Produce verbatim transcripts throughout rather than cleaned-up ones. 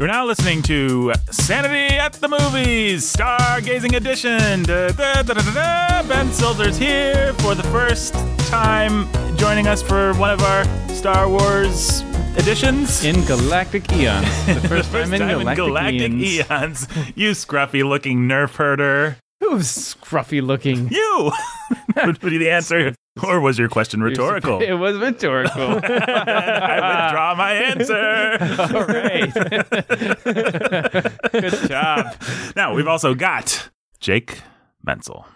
You're now listening to Sanity at the Movies, Stargazing Edition. Da, da, da, da, da. Ben Silver's here for the first time, joining us for one of our Star Wars editions. In galactic eons. The first, the first time, time in galactic, galactic eons. eons. You scruffy-looking nerf herder. Who's scruffy-looking? You! Would be the answer. Or was your question rhetorical? It was rhetorical. I withdraw my answer. All right. Good job. Now, we've also got Jake Menzel.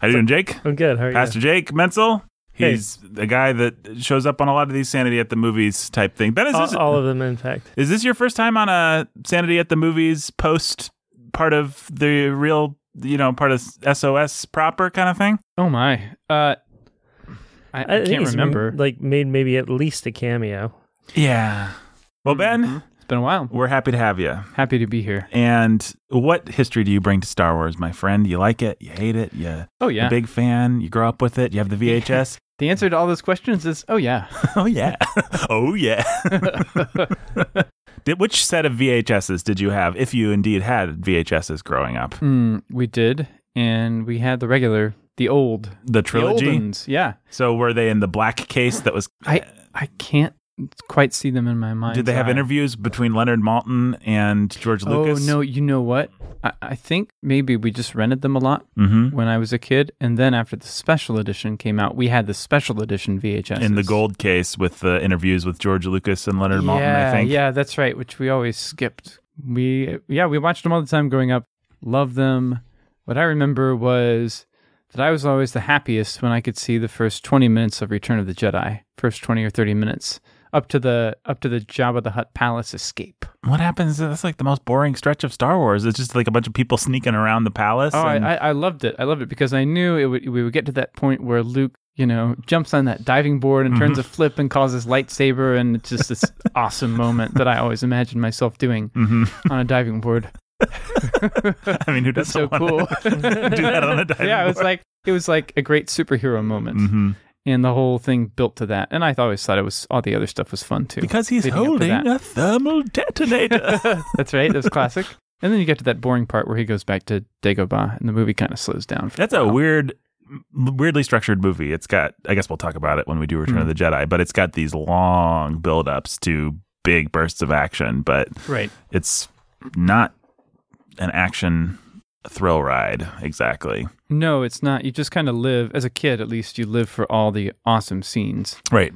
How you doing, Jake? I'm good. How are you? Pastor Jake Menzel. He's hey. the guy that shows up on a lot of these Sanity at the Movies type thing. Ben, is all, this, all of them, in fact. Is this your first time on a Sanity at the Movies post part of the real, you know, part of S O S proper kind of thing? Oh, my. Uh I, I, I can't think he's remember. M- like made maybe at least a cameo. Yeah. Well, Ben, mm-hmm. It's been a while. We're happy to have you. Happy to be here. And what history do you bring to Star Wars, my friend? You like it? You hate it? You, oh yeah. You're a big fan? You grow up with it? You have the V H S? The answer to all those questions is, oh yeah, oh yeah, oh yeah. Did, which set of V H S's did you have, if you indeed had V H S's growing up? Mm, we did, and we had the regular. The old. The trilogy? The old ones, yeah. So were they in the black case that was... I, I can't quite see them in my mind. Did they have I... interviews between Leonard Maltin and George Lucas? Oh, no, you know what? I, I think maybe we just rented them a lot mm-hmm. when I was a kid. And then after the special edition came out, we had the special edition V H S. In the gold case with the interviews with George Lucas and Leonard yeah, Maltin, I think. Yeah, that's right, which we always skipped. We Yeah, we watched them all the time growing up. Loved them. What I remember was... that I was always the happiest when I could see the first twenty minutes of Return of the Jedi, first twenty or thirty minutes, up to the up to the Jabba the Hutt palace escape. What happens? That's like the most boring stretch of Star Wars. It's just like a bunch of people sneaking around the palace. Oh, and... I, I loved it. I loved it because I knew it would, we would get to that point where Luke, you know, jumps on that diving board and mm-hmm. turns a flip and calls his lightsaber, and it's just this awesome moment that I always imagined myself doing mm-hmm. on a diving board. I mean, who doesn't so cool. do that on a diving yeah, board? It was like it was like a great superhero moment, mm-hmm. and the whole thing built to that. And I always thought it was all the other stuff was fun too, because he's holding a thermal detonator. That's right, that's classic. And then you get to that boring part where he goes back to Dagobah, and the movie kind of slows down. For that's a, a weird, weirdly structured movie. It's got, I guess we'll talk about it when we do Return mm-hmm. of the Jedi, but it's got these long build-ups to big bursts of action. But right. it's not. An action thrill ride, exactly. No, it's not. You just kind of live, as a kid at least, you live for all the awesome scenes. Right.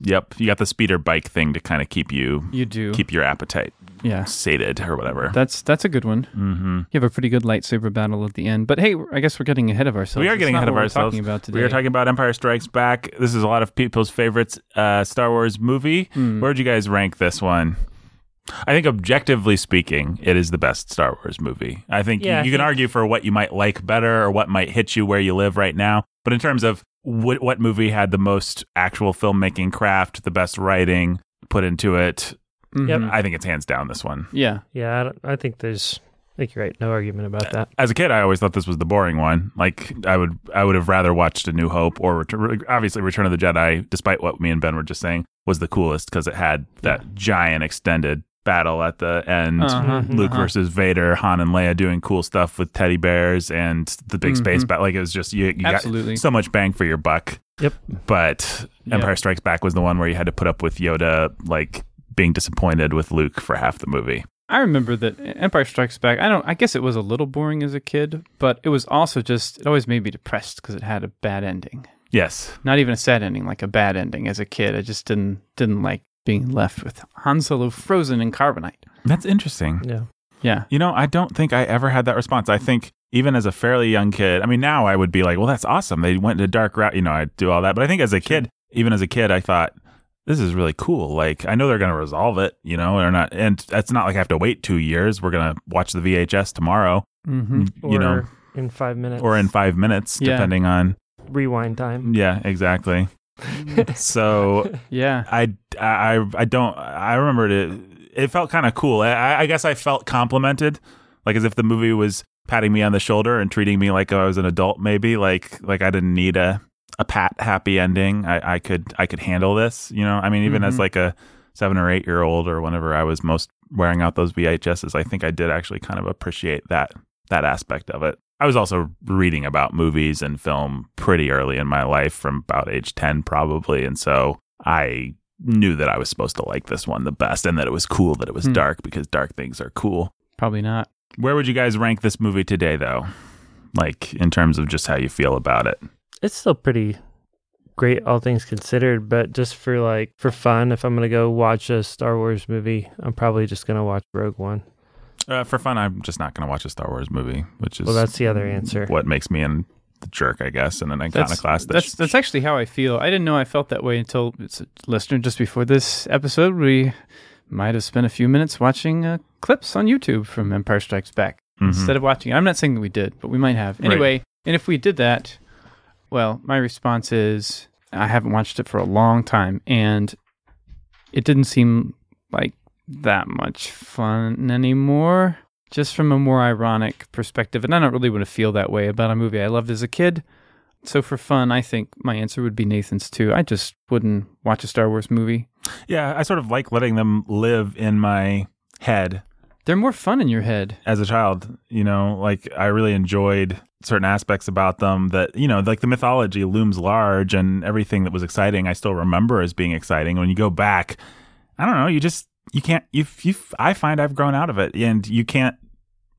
Yep. You got the speeder bike thing to kind of keep you... You do. Keep your appetite yeah. sated or whatever. That's that's a good one. Mm-hmm. You have a pretty good lightsaber battle at the end. But hey, I guess we're getting ahead of ourselves. We are getting ahead of ourselves. We're talking about today. We are talking about Empire Strikes Back. This is a lot of people's favorite uh, Star Wars movie. Mm. Where'd you guys rank this one? I think objectively speaking, it is the best Star Wars movie. I think yeah, you, you I can think... argue for what you might like better or what might hit you where you live right now. But in terms of what, what movie had the most actual filmmaking craft, the best writing put into it, yep. I think it's hands down this one. Yeah. Yeah, I, don't, I think there's... I think you're right. No argument about that. As a kid, I always thought this was the boring one. Like, I would I would have rather watched A New Hope or, Return, obviously, Return of the Jedi, despite what me and Ben were just saying, was the coolest because it had that yeah. giant extended battle at the end. Uh-huh, Luke uh-huh. versus Vader, Han and Leia doing cool stuff with teddy bears and the big mm-hmm. space battle. Like, it was just, you, you got so much bang for your buck. Yep. But Empire yep. Strikes Back was the one where you had to put up with Yoda, like, being disappointed with Luke for half the movie. I remember that Empire Strikes Back, I don't. I guess it was a little boring as a kid, but it was also just, it always made me depressed because it had a bad ending. Yes. Not even a sad ending, like a bad ending as a kid. I just didn't didn't like being left with Han Solo frozen in carbonite. That's interesting. Yeah. Yeah. You know, I don't think I ever had that response. I think even as a fairly young kid, I mean, now I would be like, well, that's awesome. They went to dark route, you know, I do all that. But I think as a kid, even as a kid, I thought... this is really cool. Like, I know they're going to resolve it, you know, or not. And that's not like I have to wait two years. We're going to watch the V H S tomorrow, mm-hmm. you or know, in five minutes or in five minutes, yeah. depending on rewind time. Yeah, exactly. So, yeah, I, I, I don't, I remembered it. It felt kind of cool. I, I guess I felt complimented, like as if the movie was patting me on the shoulder and treating me like I was an adult, maybe like, like I didn't need a. a pat happy ending. I, I could I could handle this, you know. I mean, even mm-hmm. as like a seven or eight year old or whenever I was most wearing out those V H Ses, I think I did actually kind of appreciate that that aspect of it. I was also reading about movies and film pretty early in my life, from about age ten probably, and so I knew that I was supposed to like this one the best, and that it was cool that it was mm. dark, because dark things are cool. Probably not. Where would you guys rank this movie today, though? Like, in terms of just how you feel about it? It's still pretty great, all things considered, but just for like for fun, if I'm going to go watch a Star Wars movie, I'm probably just going to watch Rogue One. Uh, for fun, I'm just not going to watch a Star Wars movie, which is... Well, that's the other answer. What makes me a jerk, I guess, and an iconoclast. That's, that's, sh- that's actually how I feel. I didn't know I felt that way until, it's a listener, just before this episode, we might have spent a few minutes watching uh, clips on YouTube from Empire Strikes Back mm-hmm. instead of watching it. I'm not saying that we did, but we might have. Anyway, right. And if we did that, well, my response is I haven't watched it for a long time, and it didn't seem like that much fun anymore, just from a more ironic perspective. And I don't really want to feel that way about a movie I loved as a kid. So for fun, I think my answer would be Nathan's too. I just wouldn't watch a Star Wars movie. Yeah, I sort of like letting them live in my head. They're more fun in your head. As a child, you know, like I really enjoyed certain aspects about them that, you know, like the mythology looms large, and everything that was exciting I still remember as being exciting. When you go back, I don't know, you just... You can't, you, you, I find I've grown out of it, and you can't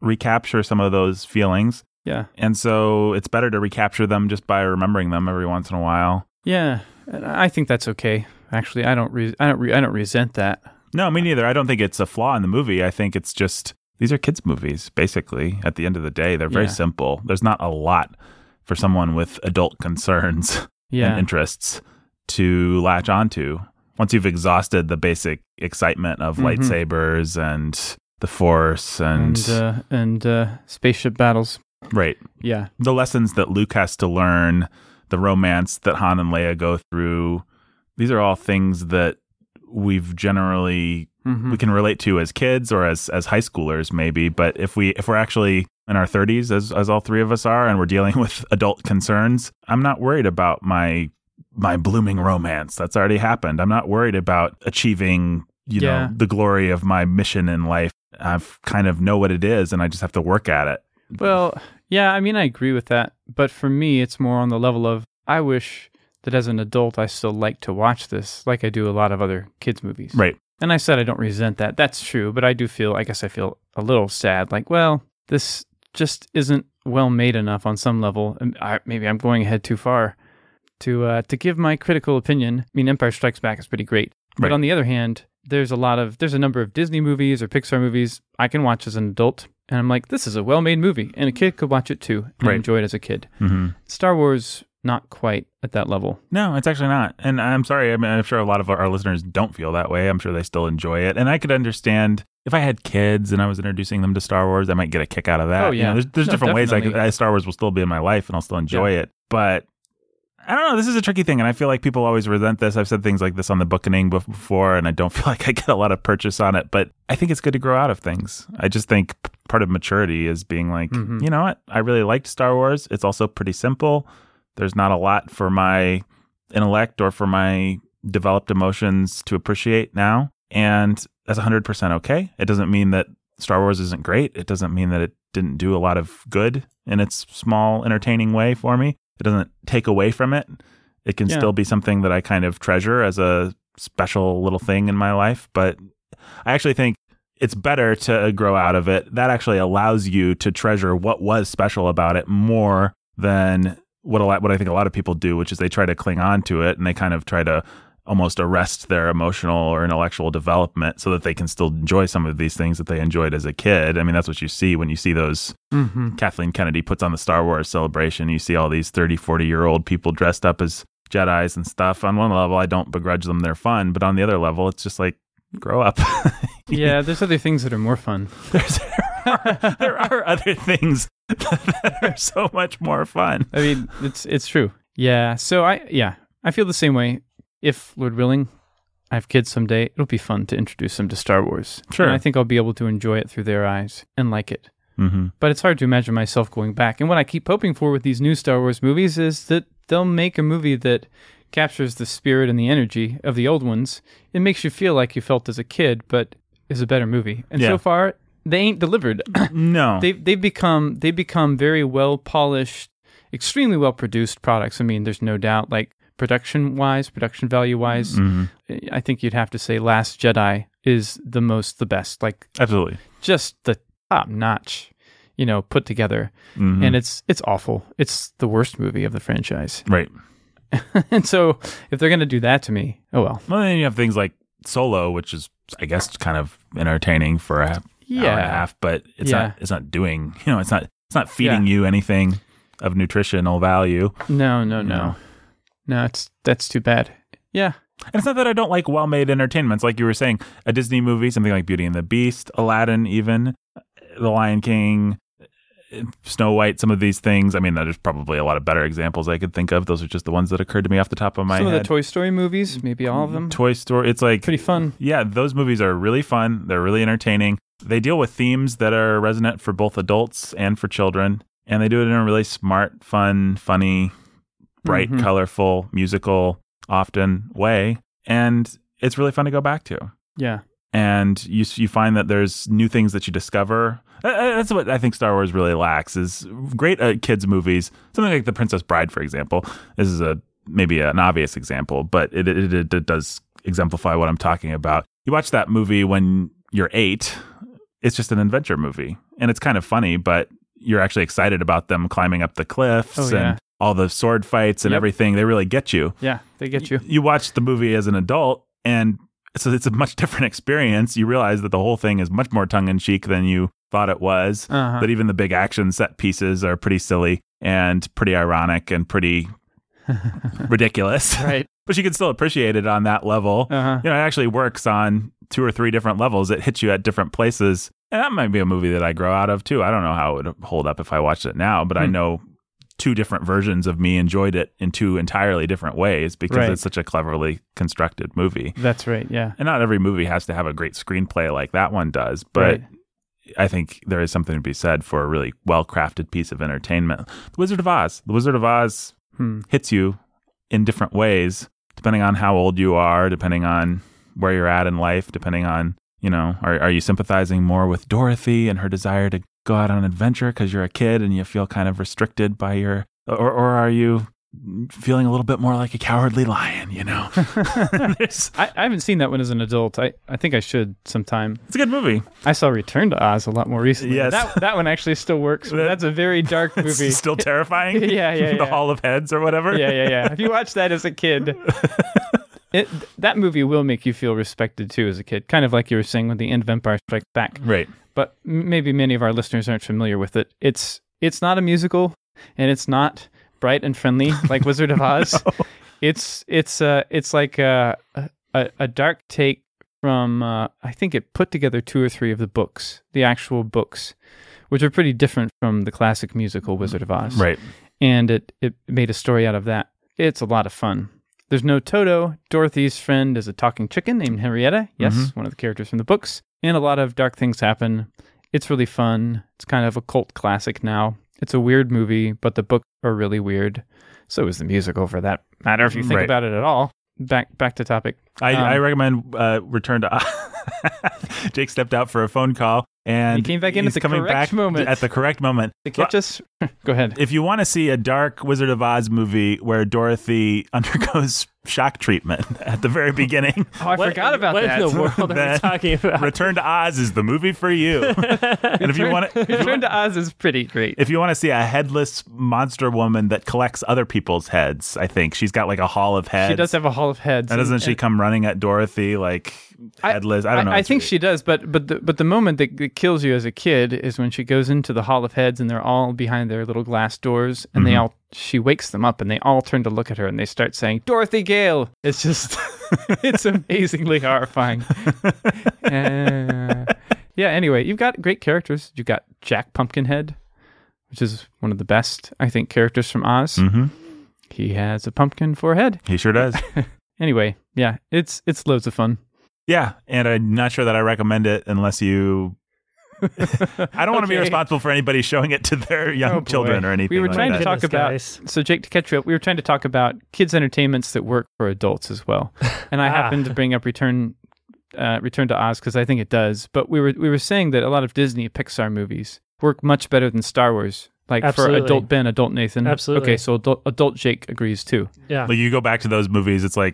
recapture some of those feelings. Yeah. And so it's better to recapture them just by remembering them every once in a while. Yeah. And I think that's okay. Actually, I don't, re- I don't, re- I don't resent that. No, me neither. I don't think it's a flaw in the movie. I think it's just, these are kids' movies, basically. At the end of the day, they're very yeah. simple. There's not a lot for someone with adult concerns yeah. and interests to latch onto. Once you've exhausted the basic excitement of mm-hmm. lightsabers and the Force and... And, uh, and uh, spaceship battles. Right. Yeah. The lessons that Luke has to learn, the romance that Han and Leia go through, these are all things that we've generally... Mm-hmm. We can relate to as kids or as as high schoolers maybe, but if, we, if we're actually in our thirties, as as all three of us are, and we're dealing with adult concerns, I'm not worried about my... my blooming romance that's already happened. I'm not worried about achieving, you yeah. know, the glory of my mission in life. I've kind of know what it is, and I just have to work at it. Well, yeah, I mean, I agree with that. But for me, it's more on the level of, I wish that as an adult, I still like to watch this like I do a lot of other kids' movies. Right. And I said, I don't resent that. That's true. But I do feel, I guess I feel a little sad. Like, well, this just isn't well made enough on some level. I, maybe I'm going ahead too far. To uh, to give my critical opinion, I mean, Empire Strikes Back is pretty great. Right. But on the other hand, there's a lot of, there's a number of Disney movies or Pixar movies I can watch as an adult, and I'm like, this is a well-made movie, and a kid could watch it too and right. enjoy it as a kid. Mm-hmm. Star Wars, not quite at that level. No, it's actually not. And I'm sorry, I mean, I'm sure a lot of our listeners don't feel that way. I'm sure they still enjoy it. And I could understand if I had kids and I was introducing them to Star Wars, I might get a kick out of that. Oh, yeah. You know, there's there's no, different definitely. ways I could, Star Wars will still be in my life, and I'll still enjoy yeah. it. But... I don't know. This is a tricky thing, and I feel like people always resent this. I've said things like this on The Bookening before, and I don't feel like I get a lot of purchase on it, but I think it's good to grow out of things. I just think part of maturity is being like, mm-hmm. you know what? I really liked Star Wars. It's also pretty simple. There's not a lot for my intellect or for my developed emotions to appreciate now, and that's one hundred percent okay. It doesn't mean that Star Wars isn't great. It doesn't mean that it didn't do a lot of good in its small, entertaining way for me. It doesn't take away from it. It can yeah. still be something that I kind of treasure as a special little thing in my life. But I actually think it's better to grow out of it. That actually allows you to treasure what was special about it more than what a lot, what I think a lot of people do, which is they try to cling on to it, and they kind of try to almost arrest their emotional or intellectual development so that they can still enjoy some of these things that they enjoyed as a kid. I mean, that's what you see when you see those mm-hmm. Kathleen Kennedy puts on the Star Wars celebration. You see all these thirty, forty year old people dressed up as Jedis and stuff. On one level, I don't begrudge them their fun, but on the other level, it's just like, grow up. Yeah, there's other things that are more fun. There's, there, are, there are other things that are so much more fun. I mean, it's it's true. Yeah. So I yeah, I feel the same way. If, Lord willing, I have kids someday, it'll be fun to introduce them to Star Wars. Sure. And I think I'll be able to enjoy it through their eyes and like it. Mm-hmm. But it's hard to imagine myself going back. And what I keep hoping for with these new Star Wars movies is that they'll make a movie that captures the spirit and the energy of the old ones. It makes you feel like you felt as a kid, but is a better movie. And yeah. so far, they ain't delivered. No. They've, they've, become, they've become very well-polished, extremely well-produced products. I mean, there's no doubt, like, production-wise, production value-wise, mm-hmm. I think you'd have to say Last Jedi is the most, the best. Like, absolutely. Just the top-notch, you know, put together. Mm-hmm. And it's it's awful. It's the worst movie of the franchise. Right. And so, if they're going to do that to me, oh well. Well, then you have things like Solo, which is, I guess, kind of entertaining for a yeah. hour and a half, but it's yeah. not it's not doing, you know, it's not it's not feeding yeah. you anything of nutritional value. No, no, no. Know. No, it's that's too bad. Yeah. And it's not that I don't like well-made entertainments. Like you were saying, a Disney movie, something like Beauty and the Beast, Aladdin even, The Lion King, Snow White, some of these things. I mean, there's probably a lot of better examples I could think of. Those are just the ones that occurred to me off the top of my head. Some of the Toy Story movies, maybe all of them. Toy Story, it's like... pretty fun. Yeah, those movies are really fun. They're really entertaining. They deal with themes that are resonant for both adults and for children. And they do it in a really smart, fun, funny, bright, mm-hmm. colorful, musical, often way. And it's really fun to go back to. Yeah. And you you find that there's new things that you discover. That's what I think Star Wars really lacks is great uh, kids movies. Something like The Princess Bride, for example. This is a maybe an obvious example, but it it, it it does exemplify what I'm talking about. You watch that movie when you're eight. It's just an adventure movie, and it's kind of funny, but you're actually excited about them climbing up the cliffs oh, yeah. and all the sword fights and yep. everything. They really get you. Yeah, they get you. you. You watch the movie as an adult, and so it's a much different experience. You realize that the whole thing is much more tongue-in-cheek than you thought it was, uh-huh. but even the big action set pieces are pretty silly and pretty ironic and pretty ridiculous. Right. But you can still appreciate it on that level. Uh-huh. You know, it actually works on two or three different levels. It hits you at different places. And that might be a movie that I grow out of too. I don't know how it would hold up if I watched it now, but hmm. I know two different versions of me enjoyed it in two entirely different ways because right. it's such a cleverly constructed movie. That's right. Yeah. And not every movie has to have a great screenplay like that one does, but right. I think there is something to be said for a really well-crafted piece of entertainment. The Wizard of Oz. The Wizard of Oz hmm. hits you in different ways, depending on how old you are, depending on where you're at in life, depending on, you know, are, are you sympathizing more with Dorothy and her desire to go out on an adventure because you're a kid and you feel kind of restricted by your, or, or are you feeling a little bit more like a cowardly lion, you know? I, I haven't seen that one as an adult. I, I think I should sometime. It's a good movie. I saw Return to Oz a lot more recently. Yes. That, that one actually still works. But that's a very dark movie. It's still terrifying? yeah, yeah, yeah. The Hall of Heads or whatever? Yeah, yeah, yeah. If you watch that as a kid, it, that movie will make you feel respected too as a kid. Kind of like you were saying with the end of Empire Strikes Back. Right. But maybe many of our listeners aren't familiar with it. It's it's not a musical, and it's not bright and friendly like Wizard of Oz. No. It's it's uh it's like a a, a dark take from uh, I think it put together two or three of the books, the actual books, which are pretty different from the classic musical Wizard of Oz. Right. And it, it made a story out of that. It's a lot of fun. There's no Toto. Dorothy's friend is a talking chicken named Henrietta. Yes, mm-hmm. one of the characters from the books. And a lot of dark things happen. It's really fun. It's kind of a cult classic now. It's a weird movie, but the books are really weird. So is the musical, for that matter, if you think right. about it at all. Back back to topic. I, um, I recommend uh, Return to Oz. Jake stepped out for a phone call, and he came back in at the correct moment. At the correct moment to catch well, us. Go ahead. If you want to see a dark Wizard of Oz movie where Dorothy undergoes shock treatment at the very beginning, oh, I what, forgot about what that. What in the world are we talking about? Return to Oz is the movie for you. And if you want, Return to Oz is pretty great. If you want to see a headless monster woman that collects other people's heads, I think she's got like a hall of heads. She does have a hall of heads. And doesn't and, she come running at Dorothy like headless? I, I don't know. I, I think weird. she does, but but the, but the moment that, that kills you as a kid is when she goes into the hall of heads and they're all behind their little glass doors, and mm-hmm. they all. She wakes them up and they all turn to look at her and they start saying, Dorothy Gale. It's just, it's amazingly horrifying. Uh, yeah, anyway, you've got great characters. You've got Jack Pumpkinhead, which is one of the best, I think, characters from Oz. Mm-hmm. He has a pumpkin for a head. He sure does. Anyway, yeah, it's it's loads of fun. Yeah, and I'm not sure that I recommend it unless you... I don't okay. want to be responsible for anybody showing it to their young oh, children or anything. We were like trying that. to talk Goodness, about guys. So Jake, to catch you up, we were trying to talk about kids' entertainments that work for adults as well. And I ah. happened to bring up Return uh, Return to Oz because I think it does. But we were we were saying that a lot of Disney Pixar movies work much better than Star Wars. Like Absolutely. For adult Ben, adult Nathan. Absolutely. Okay, so adult, adult Jake agrees too. Yeah. Like you go back to those movies, it's like,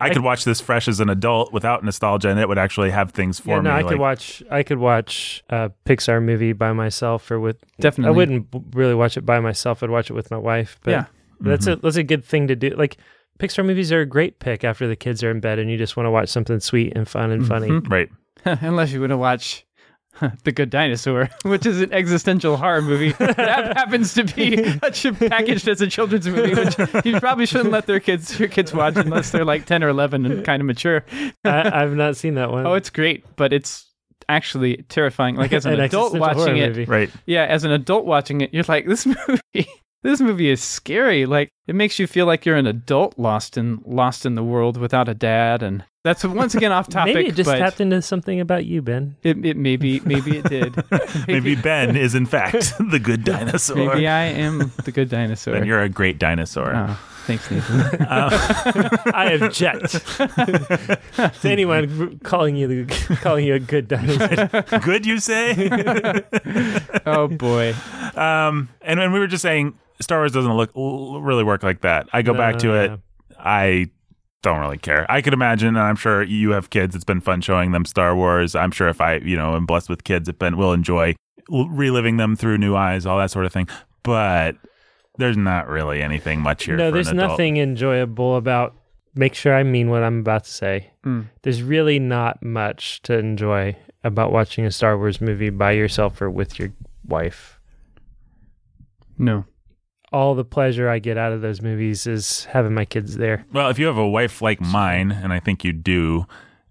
I could watch this fresh as an adult without nostalgia, and it would actually have things for yeah, no, me. No, I like, could watch. I could watch a Pixar movie by myself, or with definitely. I wouldn't really watch it by myself. I'd watch it with my wife. But yeah, that's mm-hmm. a that's a good thing to do. Like Pixar movies are a great pick after the kids are in bed, and you just want to watch something sweet and fun and mm-hmm. funny, right? Unless you want to watch The Good Dinosaur, which is an existential horror movie that happens to be packaged as a children's movie, which you probably shouldn't let their kids your kids watch unless they're like ten or eleven and kind of mature. I, I've not seen that one. Oh, it's great, but it's actually terrifying. Like as an, an adult watching it, movie. Right? Yeah, as an adult watching it, you're like, this movie, this movie is scary. Like it makes you feel like you're an adult lost in lost in the world without a dad and. That's once again off topic. Maybe it just tapped into something about you, Ben. It, it maybe maybe it did. maybe. maybe Ben is in fact the good dinosaur. Maybe I am the good dinosaur. Ben, you're a great dinosaur. Oh, thanks, Nathan. um, I object to anyone calling you the, calling you a good dinosaur. Good, you say? Oh boy. Um, and when we were just saying, Star Wars doesn't look really work like that. I go no, back to no, it. No. I. Don't really care. I could imagine, and I'm sure you have kids. It's been fun showing them Star Wars. I'm sure if I, you know, am blessed with kids, it Ben will enjoy reliving them through new eyes, all that sort of thing. But there's not really anything much here. No, for there's an adult. Nothing enjoyable about. Make sure I mean what I'm about to say. Mm. There's really not much to enjoy about watching a Star Wars movie by yourself or with your wife. No. All the pleasure I get out of those movies is having my kids there. Well, if you have a wife like mine, and I think you do,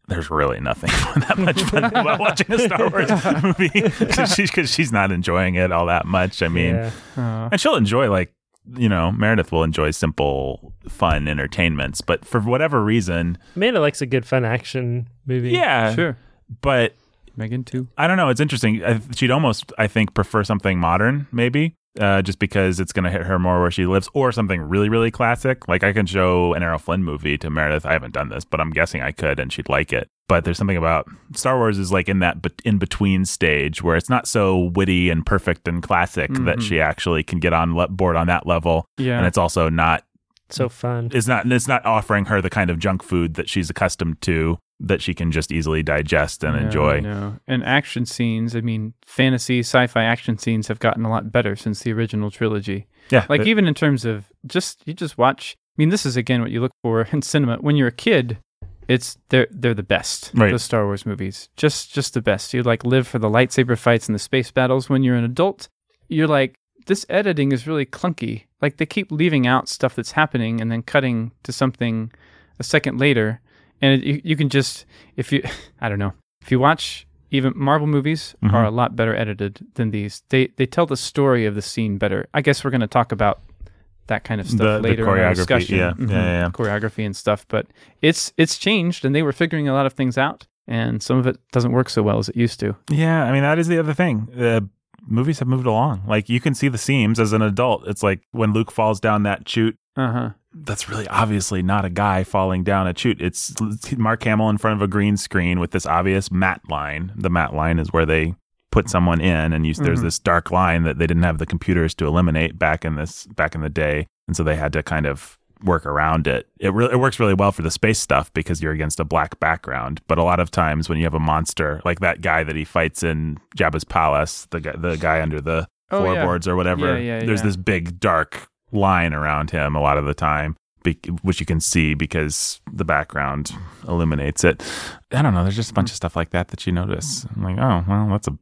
there's really nothing that much fun about watching a Star Wars movie because she, she's not enjoying it all that much. I mean, yeah. And she'll enjoy, like, you know, Meredith will enjoy simple, fun entertainments, but for whatever reason... Amanda likes a good fun action movie. Yeah. Sure. But... Megan, too. I don't know. It's interesting. I, she'd almost, I think, prefer something modern, maybe. Uh, just because it's going to hit her more where she lives, or something really, really classic. Like I can show an Errol Flynn movie to Meredith. I haven't done this, but I'm guessing I could, and she'd like it. But there's something about Star Wars is like in that be- in between stage where it's not so witty and perfect and classic mm-hmm. that she actually can get on le- board on that level. Yeah, and it's also not so fun. It's not. It's not offering her the kind of junk food that she's accustomed to that she can just easily digest and no, enjoy. No. And action scenes, I mean, fantasy, sci-fi action scenes have gotten a lot better since the original trilogy. Yeah. Like but, even in terms of just, you just watch, I mean, this is again what you look for in cinema. When you're a kid, it's, they're, they're the best, right. The Star Wars movies, just, just the best. You like live for the lightsaber fights and the space battles. When you're an adult, you're like, this editing is really clunky. Like they keep leaving out stuff that's happening and then cutting to something a second later. And it, you can just, if you, I don't know, if you watch even Marvel movies mm-hmm. are a lot better edited than these. They they tell the story of the scene better. I guess we're going to talk about that kind of stuff the, later the in our discussion. Yeah. Mm-hmm. Yeah, yeah, yeah. Choreography and stuff. But it's it's changed, and they were figuring a lot of things out, and some of it doesn't work so well as it used to. Yeah, I mean, that is the other thing. Uh, movies have moved along. Like, you can see the seams as an adult. It's like when Luke falls down that chute. Uh-huh. That's really obviously not a guy falling down a chute. It's Mark Hamill in front of a green screen with this obvious matte line. The matte line is where they put someone in, and you, mm-hmm. there's this dark line that they didn't have the computers to eliminate back in this back in the day, and so they had to kind of work around it. It really it works really well for the space stuff because you're against a black background. But a lot of times when you have a monster like that guy that he fights in Jabba's palace, the guy, the guy under the oh, floorboards yeah. or whatever, yeah, yeah, there's yeah. this big dark line around him a lot of the time, be- which you can see because the background illuminates it. I don't know. There's just a bunch of stuff like that that you notice. I'm like, oh, well, that's a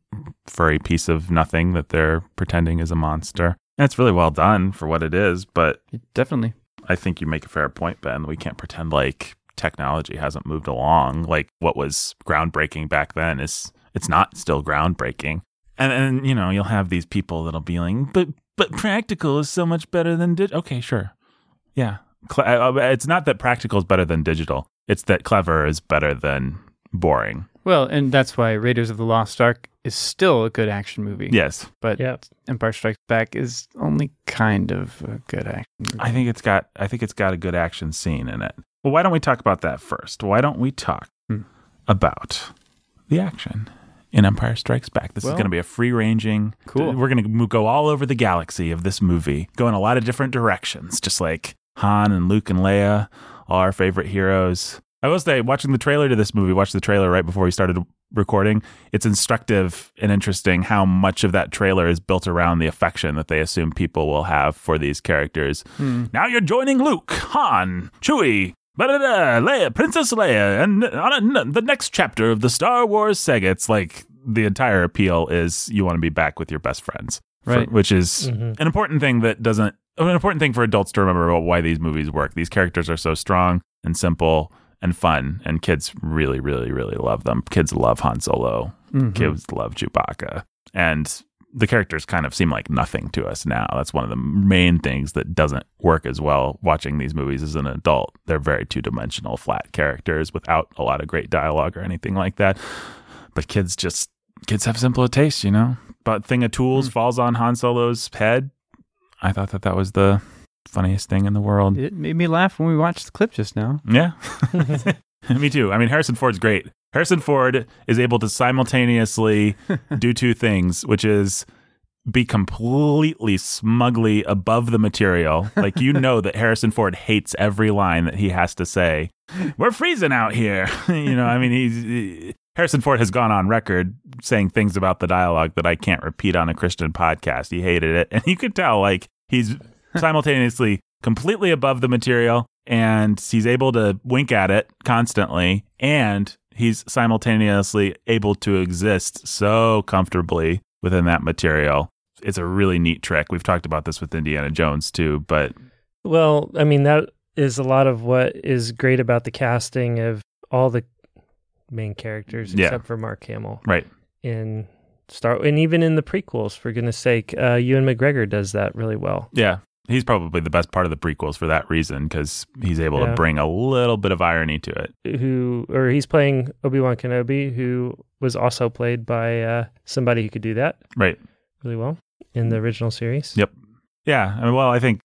furry piece of nothing that they're pretending is a monster. And it's really well done for what it is, but definitely, I think you make a fair point, Ben. We can't pretend like technology hasn't moved along. Like what was groundbreaking back then is it's not still groundbreaking. And and you know, you'll have these people that'll be like, but. But practical is so much better than digital. Okay, sure. Yeah. Cle- it's not that practical is better than digital. It's that clever is better than boring. Well, and that's why Raiders of the Lost Ark is still a good action movie. Yes. But yep. Empire Strikes Back is only kind of a good action movie. I think it's got, I think it's got a good action scene in it. Well, why don't we talk about that first? Why don't we talk hmm. about the action in Empire Strikes Back. This well, is going to be a free-ranging... Cool. We're going to go all over the galaxy of this movie, go in a lot of different directions, just like Han and Luke and Leia, all our favorite heroes. I will say, watching the trailer to this movie, watch the trailer right before we started recording, it's instructive and interesting how much of that trailer is built around the affection that they assume people will have for these characters. Hmm. Now you're joining Luke, Han, Chewie, ba-da-da, Leia, Princess Leia, and on a, the next chapter of the Star Wars saga. It's like the entire appeal is you want to be back with your best friends, right? For, which is mm-hmm. an important thing that doesn't, an important thing for adults to remember about why these movies work. These characters are so strong and simple and fun, and kids really, really, really love them. Kids love Han Solo. Mm-hmm. Kids love Chewbacca. And the characters kind of seem like nothing to us now. That's one of the main things that doesn't work as well watching these movies as an adult. They're very two-dimensional, flat characters without a lot of great dialogue or anything like that. But kids just, kids have simpler tastes, you know? But thing of tools mm-hmm. falls on Han Solo's head. I thought that that was the funniest thing in the world. It made me laugh when we watched the clip just now. Yeah. Me too. I mean, Harrison Ford's great. Harrison Ford is able to simultaneously do two things, which is be completely smugly above the material. Like, you know that Harrison Ford hates every line that he has to say. We're freezing out here. You know, I mean, he's he, Harrison Ford has gone on record saying things about the dialogue that I can't repeat on a Christian podcast. He hated it. And you could tell, like, he's simultaneously completely above the material, and he's able to wink at it constantly, and he's simultaneously able to exist so comfortably within that material. It's a really neat trick. We've talked about this with Indiana Jones too, but... Well, I mean, that is a lot of what is great about the casting of all the main characters, except yeah. for Mark Hamill. Right. In Star... And even in the prequels, for goodness sake, uh, Ewan McGregor does that really well. Yeah. He's probably the best part of the prequels for that reason, because he's able yeah. to bring a little bit of irony to it. Who, or he's playing Obi-Wan Kenobi, who was also played by uh, somebody who could do that right really well in the original series. Yep. Yeah. I mean, well, I think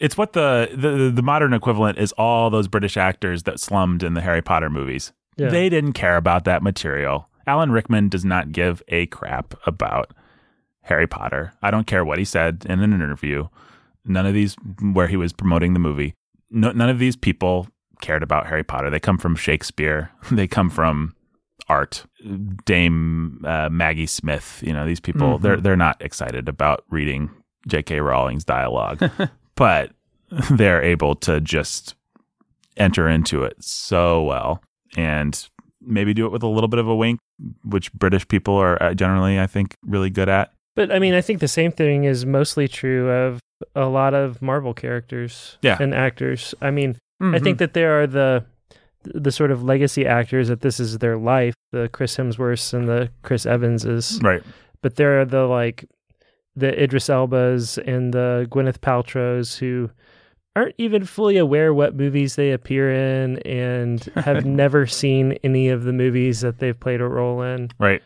it's what the, the the modern equivalent is all those British actors that slummed in the Harry Potter movies. Yeah. They didn't care about that material. Alan Rickman does not give a crap about Harry Potter. I don't care what he said in an interview. None of these, where he was promoting the movie, no, none of these people cared about Harry Potter. They come from Shakespeare. They come from art. Dame uh, Maggie Smith, you know, these people, mm-hmm. they're they're not excited about reading J K Rowling's dialogue, but they're able to just enter into it so well and maybe do it with a little bit of a wink, which British people are generally, I think, really good at. But I mean, I think the same thing is mostly true of a lot of Marvel characters yeah. and actors. I mean, mm-hmm. I think that there are the the sort of legacy actors that this is their life, the Chris Hemsworths and the Chris Evanses. Right. But there are the like the Idris Elbas and the Gwyneth Paltrows who aren't even fully aware what movies they appear in and have never seen any of the movies that they've played a role in. Right.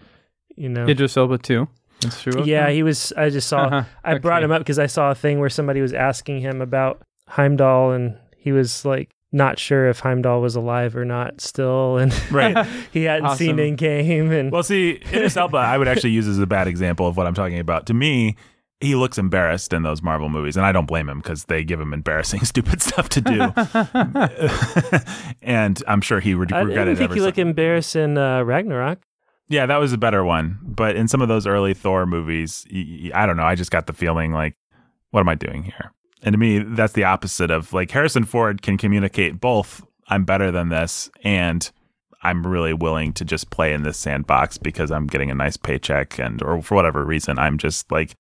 You know. Idris Elba too. That's true. Yeah, okay. He was, I just saw, uh-huh. I okay. brought him up because I saw a thing where somebody was asking him about Heimdall and he was like, not sure if Heimdall was alive or not still. And right. he hadn't awesome. seen Endgame. And well, see, Idris Elba, I would actually use as a bad example of what I'm talking about. To me, he looks embarrassed in those Marvel movies, and I don't blame him because they give him embarrassing, stupid stuff to do. And I'm sure he would regret it. I didn't think he looked embarrassed in uh, Ragnarok. Yeah, that was a better one. But in some of those early Thor movies, I don't know. I just got the feeling like, what am I doing here? And to me, that's the opposite of like Harrison Ford can communicate both. I'm better than this. And I'm really willing to just play in this sandbox because I'm getting a nice paycheck. And or for whatever reason, I'm just like,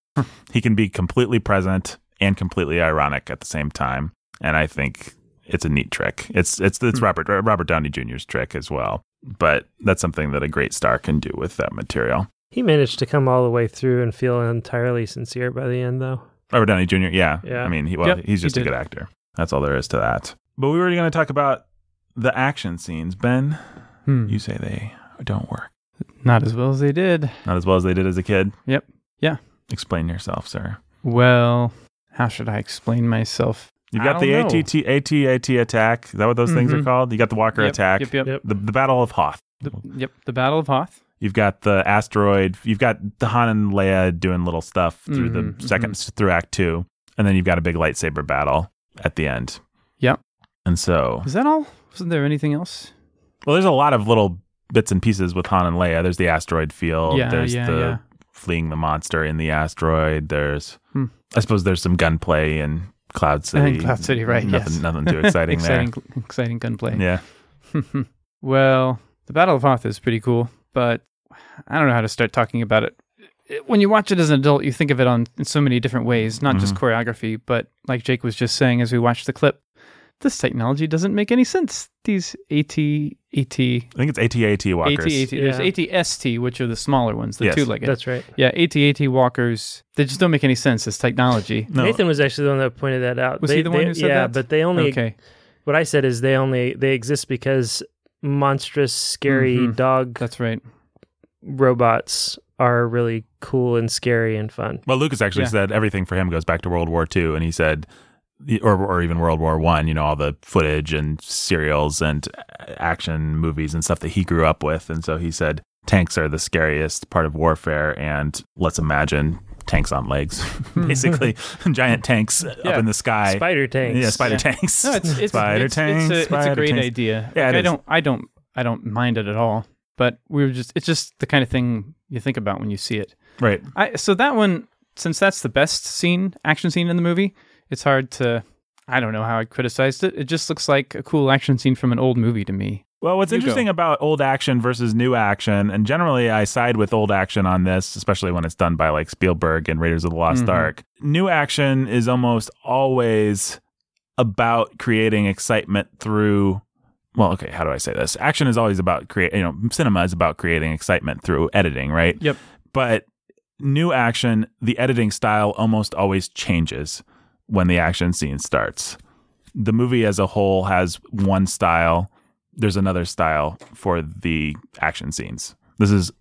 he can be completely present and completely ironic at the same time. And I think it's a neat trick. It's it's it's Robert Robert Downey Junior's trick as well. But that's something that a great star can do with that material. He managed to come all the way through and feel entirely sincere by the end, though. Robert Downey Junior, yeah. yeah. I mean, he well, yep, he's just he a good actor. That's all there is to that. But we were going to talk about the action scenes. Ben, hmm. you say they don't work. Not as well as they did. Not as well as they did as a kid? Yep. Yeah. Explain yourself, sir. Well, how should I explain myself? You've got the A T T attack. Is that what those mm-hmm. things are called? You got the Walker yep, attack. Yep, yep. The, the Battle of Hoth. The, yep, the Battle of Hoth. You've got the asteroid. You've got Han and Leia doing little stuff through mm-hmm, the second mm-hmm. through Act Two, and then you've got a big lightsaber battle at the end. Yep. And so is that all? Wasn't there anything else? Well, there's a lot of little bits and pieces with Han and Leia. There's the asteroid field. Yeah, there's yeah, the yeah. fleeing the monster in the asteroid. There's, hmm. I suppose, there's some gunplay and Cloud City. And Cloud City, right? Nothing, yes. nothing too exciting, exciting there. Exciting gunplay. Yeah. Well, the Battle of Hoth is pretty cool, but I don't know how to start talking about it. When you watch it as an adult, you think of it on in so many different ways, not mm-hmm. just choreography, but like Jake was just saying as we watched the clip, this technology doesn't make any sense. These AT, AT... I think it's AT-AT walkers. AT-AT. Yeah. There's AT-S T, which are the smaller ones, the yes. two-legged. That's right. Yeah, AT-AT walkers, they just don't make any sense as technology. No. Nathan was actually the one that pointed that out. Was they, he the they, one who said yeah, that? Yeah, but they only... Okay. What I said is they only... They exist because... monstrous, scary mm-hmm. dog. That's right. Robots are really cool and scary and fun. Well, Lucas actually yeah. said everything for him goes back to World War Two, and he said, or or even World War One. You know, all the footage and serials and action movies and stuff that he grew up with, and so he said tanks are the scariest part of warfare. And let's imagine tanks on legs, basically giant tanks yeah. up in the sky. Spider tanks. Yeah, spider yeah. tanks. No, it's, it's, spider it's, tanks. It's a, spider it's a great tanks. idea. Yeah, like, I don't, I don't, I don't mind it at all. But we were just—it's just the kind of thing you think about when you see it, right? I, so that one, since that's the best scene, action scene in the movie, it's hard to—I don't know how I criticized it. It just looks like a cool action scene from an old movie to me. Well, what's you interesting go. about old action versus new action, and generally I side with old action on this, especially when it's done by like Spielberg and Raiders of the Lost mm-hmm. Ark. New action is almost always about creating excitement through, well, okay, how do I say this? Action is always about create, you know, cinema is about creating excitement through editing, right? Yep. But new action, the editing style almost always changes when the action scene starts. The movie as a whole has one style. There's another style for the action scenes. This is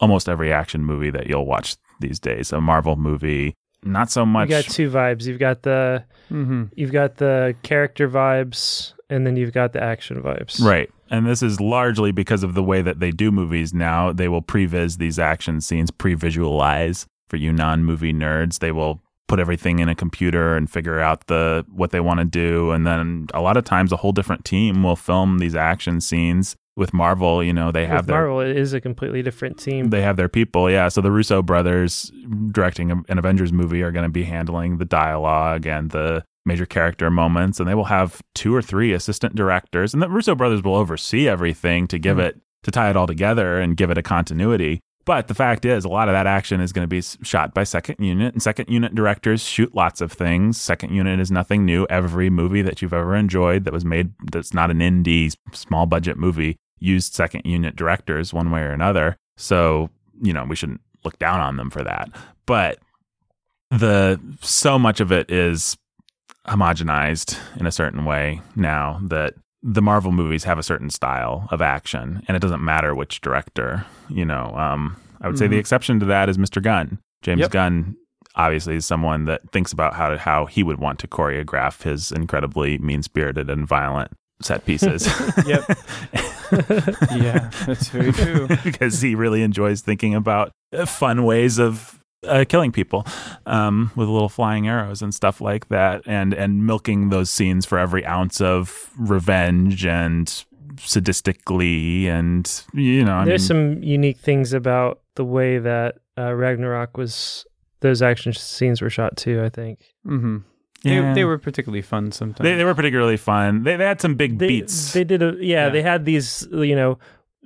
almost every action movie that you'll watch these days. A Marvel movie, not so much. You got two vibes. You've got the mm-hmm. you've got the character vibes, and then you've got the action vibes. Right. And this is largely because of the way that they do movies now. They will previs these action scenes, pre-visualize for you non-movie nerds. They will put everything in a computer and figure out the what they want to do. And then a lot of times a whole different team will film these action scenes. With Marvel, you know, they have With their... Marvel, it is a completely different team. They have their people, yeah. So the Russo brothers directing an Avengers movie are going to be handling the dialogue and the major character moments. And they will have two or three assistant directors. And the Russo brothers will oversee everything to give mm. it, to tie it all together and give it a continuity. But the fact is, a lot of that action is going to be shot by second unit, and second unit directors shoot lots of things. Second unit is nothing new. Every movie that you've ever enjoyed that was made, that's not an indie, small budget movie, used second unit directors one way or another. So, you know, we shouldn't look down on them for that. But the so much of it is homogenized in a certain way now that the Marvel movies have a certain style of action, and it doesn't matter which director, you know. Um, I would mm-hmm. say the exception to that is Mister Gunn. James yep. Gunn, obviously, is someone that thinks about how to, how he would want to choreograph his incredibly mean-spirited and violent set pieces. Yep. Yeah, that's very true. Because he really enjoys thinking about fun ways of Uh, killing people um, with little flying arrows and stuff like that, and and milking those scenes for every ounce of revenge and sadistic glee. And, you know, there's I mean, some unique things about the way that uh, Ragnarok was, those action scenes were shot too, I think. Mm-hmm. Yeah. They, they were particularly fun sometimes. They, they were particularly fun. They, they had some big they, beats. They did, a, yeah, yeah, they had these, you know,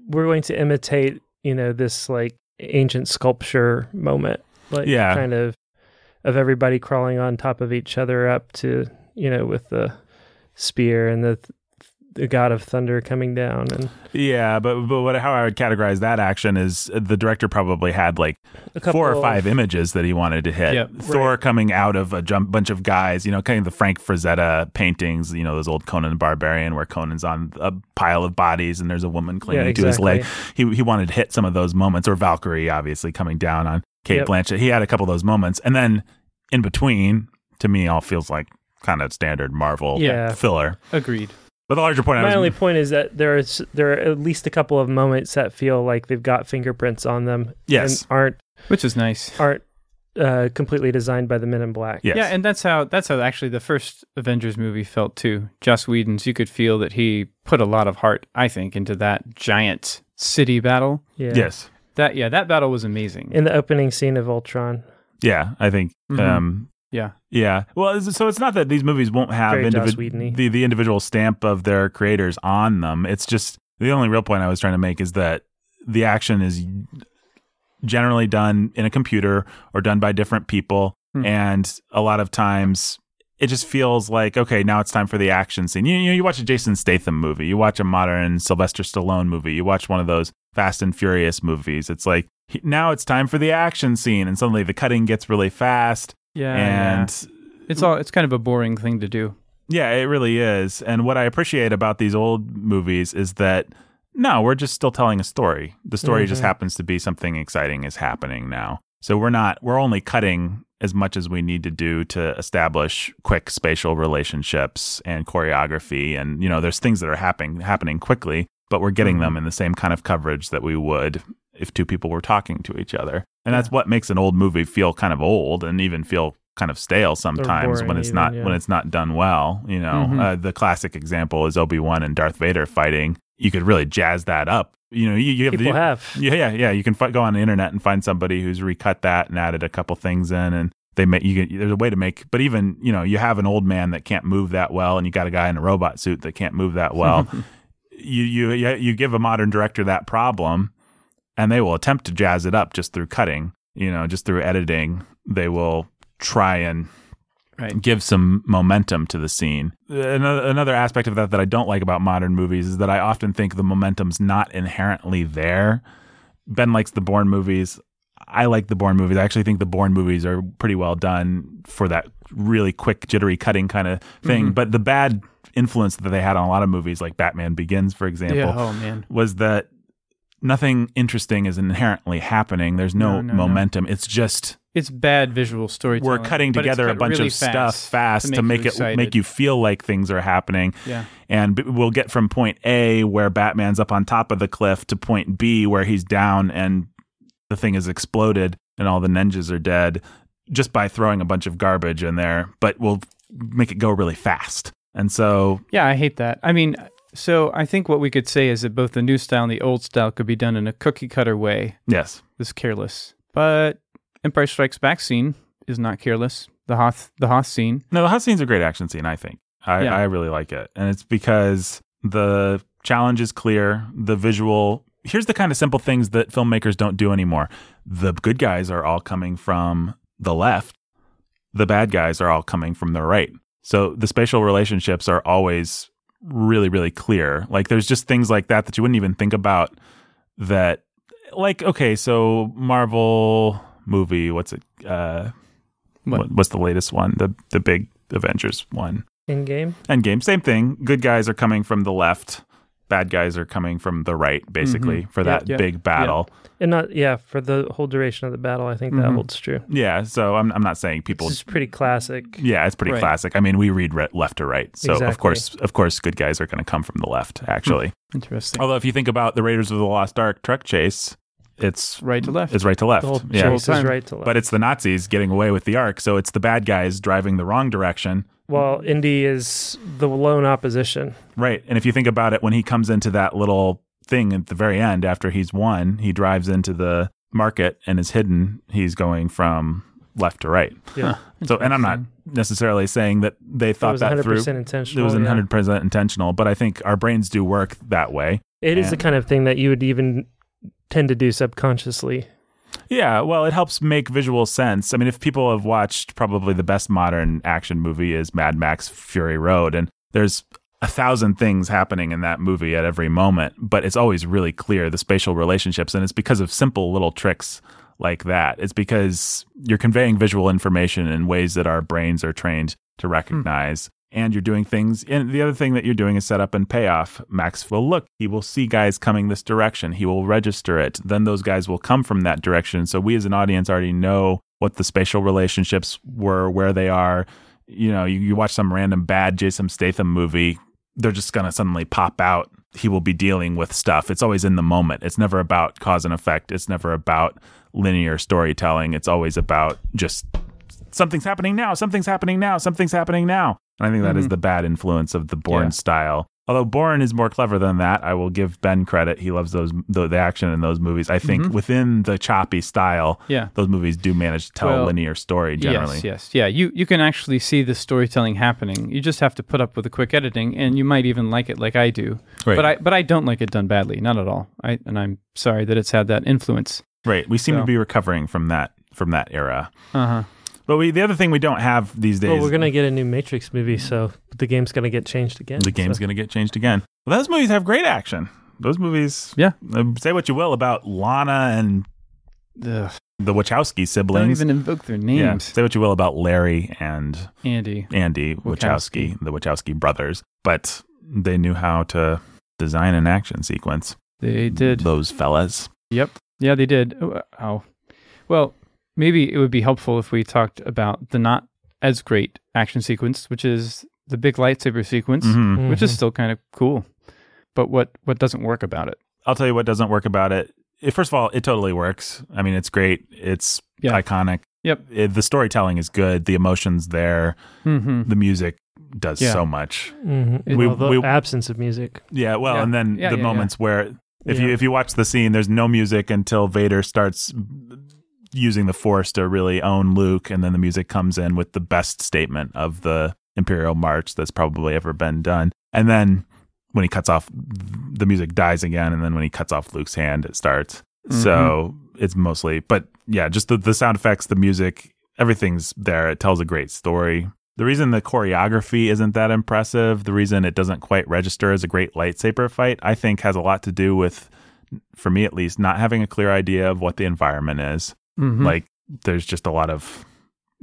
we're going to imitate, you know, this like ancient sculpture moment. Like yeah. kind of of everybody crawling on top of each other up to, you know, with the spear and the, th- the god of thunder coming down. And yeah, but but what, how I would categorize that action is the director probably had like four or five of, images that he wanted to hit. Yep, Thor right. coming out of a jump, bunch of guys, you know, kind of the Frank Frazetta paintings, you know, those old Conan the Barbarian where Conan's on a pile of bodies and there's a woman clinging yeah, exactly. to his leg. He, he wanted to hit some of those moments, or Valkyrie obviously coming down on Kate yep. Blanchett. He had a couple of those moments, and then in between, to me, all feels like kind of standard Marvel yeah. filler. Agreed. But the larger point. My I was... only point is that there is there are at least a couple of moments that feel like they've got fingerprints on them. Yes, and aren't which is nice. Aren't uh, completely designed by the Men in Black. Yes. Yeah, and that's how that's how actually the first Avengers movie felt too. Joss Whedon's, you could feel that he put a lot of heart, I think, into that giant city battle. Yeah. Yes, that yeah, that battle was amazing in the opening scene of Ultron. Yeah, I think. Mm-hmm. Um, Yeah. Yeah. Well, so it's not that these movies won't have indivi- the, the individual stamp of their creators on them. It's just the only real point I was trying to make is that the action is generally done in a computer or done by different people. Hmm. And a lot of times it just feels like, okay, now it's time for the action scene. You, you know, you watch a Jason Statham movie, you watch a modern Sylvester Stallone movie, you watch one of those Fast and Furious movies. It's like, now it's time for the action scene. And suddenly the cutting gets really fast. Yeah, and yeah. it's all—it's kind of a boring thing to do. Yeah, it really is. And what I appreciate about these old movies is that no, we're just still telling a story. The story mm-hmm. just happens to be something exciting is happening now. So we're not—we're only cutting as much as we need to do to establish quick spatial relationships and choreography. And you know, there's things that are happening happening quickly, but we're getting mm-hmm. them in the same kind of coverage that we would if two people were talking to each other. And that's what makes an old movie feel kind of old and even feel kind of stale sometimes when it's even, not yeah. when it's not done well. You know, mm-hmm. uh, the classic example is Obi-Wan and Darth Vader fighting. You could really jazz that up. You know, you, you have people the, have yeah yeah yeah. You can f- go on the internet and find somebody who's recut that and added a couple things in, and they make you. Can, there's a way to make. But even you know, you have an old man that can't move that well, and you got a guy in a robot suit that can't move that well. you you you give a modern director that problem. And they will attempt to jazz it up just through cutting, you know, just through editing. They will try and right. give some momentum to the scene. Another, another aspect of that that I don't like about modern movies is that I often think the momentum's not inherently there. Ben likes the Bourne movies. I like the Bourne movies. I actually think the Bourne movies are pretty well done for that really quick, jittery cutting kind of thing. Mm-hmm. But the bad influence that they had on a lot of movies, like Batman Begins, for example, yeah, oh, man. was that nothing interesting is inherently happening. There's no, no, no momentum. No. It's just it's bad visual storytelling. We're cutting together cut a bunch really of fast stuff fast to make, to make it excited. make you feel like things are happening. Yeah. And we'll get from point A where Batman's up on top of the cliff to point B where he's down and the thing has exploded and all the ninjas are dead just by throwing a bunch of garbage in there. But we'll make it go really fast. And so yeah, I hate that. I mean. So I think what we could say is that both the new style and the old style could be done in a cookie cutter way. Yes. It's careless. But Empire Strikes Back scene is not careless. The Hoth the Hoth scene. No, the Hoth scene's a great action scene, I think. I, yeah. I really like it. And it's because the challenge is clear, the visual. Here's the kind of simple things that filmmakers don't do anymore. The good guys are all coming from the left. The bad guys are all coming from the right. So the spatial relationships are always really, really clear. Like there's just things like that that you wouldn't even think about that, like, okay, so Marvel movie, what's it? Uh, what? What's the latest one? The the big Avengers one. Endgame? Endgame. Same thing. Good guys are coming from the left. Bad guys are coming from the right, basically, mm-hmm. for that yeah, yeah, big battle. Yeah. And not, yeah, for the whole duration of the battle, I think that mm-hmm. holds true. Yeah, so I'm I'm not saying people... It's pretty classic. Yeah, it's pretty right. classic. I mean, we read re- left to right, so exactly. of course, of course, good guys are going to come from the left, actually. Interesting. Although, if you think about the Raiders of the Lost Ark truck chase, it's... Right to left. It's right to left. The whole yeah. chase is right to left. But it's the Nazis getting away with the Ark, so it's the bad guys driving the wrong direction. Well, Indy is the lone opposition. Right. And if you think about it, when he comes into that little thing at the very end, after he's won, he drives into the market and is hidden. He's going from left to right. Yeah. Huh. So, and I'm not necessarily saying that they thought that through. It was one hundred percent intentional. It was one hundred percent yeah. intentional, but I think our brains do work that way. It is the kind of thing that you would even tend to do subconsciously. Yeah, well, it helps make visual sense. I mean, if people have watched, probably the best modern action movie is Mad Max Fury Road, and there's a thousand things happening in that movie at every moment, but it's always really clear, the spatial relationships, and it's because of simple little tricks like that. It's because you're conveying visual information in ways that our brains are trained to recognize, mm. and you're doing things. And the other thing that you're doing is set up and payoff. Max will look. He will see guys coming this direction. He will register it. Then those guys will come from that direction. So we as an audience already know what the spatial relationships were, where they are. You know, you, you watch some random bad Jason Statham movie. they're just going to suddenly pop out. He will be dealing with stuff. It's always in the moment. It's never about cause and effect. It's never about linear storytelling. It's always about just something's happening now, something's happening now, something's happening now. And I think that mm-hmm. is the bad influence of the Bourne yeah. style. Although Bourne is more clever than that. I will give Ben credit. He loves those the, the action in those movies. I think mm-hmm. within the choppy style, yeah. those movies do manage to tell well, a linear story generally. Yes, yes. Yeah, you, you can actually see the storytelling happening. You just have to put up with the quick editing, and you might even like it like I do. Right. But I but I don't like it done badly, not at all. I And I'm sorry that it's had that influence. Right. We seem so. to be recovering from that from that era. Uh-huh. But we, the other thing we don't have these days... Well, we're going to get a new Matrix movie, so the game's going to get changed again. The game's so. going to get changed again. Well, those movies have great action. Those movies... Yeah. Uh, say what you will about Lana and Ugh. the Wachowski siblings. Don't even invoke their names. Yeah. Say what you will about Larry and... Andy. Andy Wachowski, Wachowski, the Wachowski brothers. But they knew how to design an action sequence. They did. Those fellas. Yep. Yeah, they did. Oh. oh. Well... Maybe it would be helpful if we talked about the not as great action sequence, which is the big lightsaber sequence, mm-hmm. Mm-hmm. which is still kind of cool. But what, what doesn't work about it? I'll tell you what doesn't work about it. it first of all, it totally works. I mean, it's great. It's yeah. iconic. Yep. It, the storytelling is good. The emotion's there. Mm-hmm. The music does yeah. so much. Mm-hmm. We, well, the we, absence of music. Yeah, well, yeah. and then yeah, the yeah, moments yeah. where if yeah. you if you watch the scene, there's no music until Vader starts... using the Force to really own Luke, and then the music comes in with the best statement of the Imperial March that's probably ever been done. And then when he cuts off, the music dies again, and then when he cuts off Luke's hand, it starts. Mm-hmm. So it's mostly, but yeah, just the, the sound effects, the music, everything's there. It tells a great story. The reason the choreography isn't that impressive, the reason it doesn't quite register as a great lightsaber fight, I think has a lot to do with, for me at least, not having a clear idea of what the environment is. Mm-hmm. Like, there's just a lot of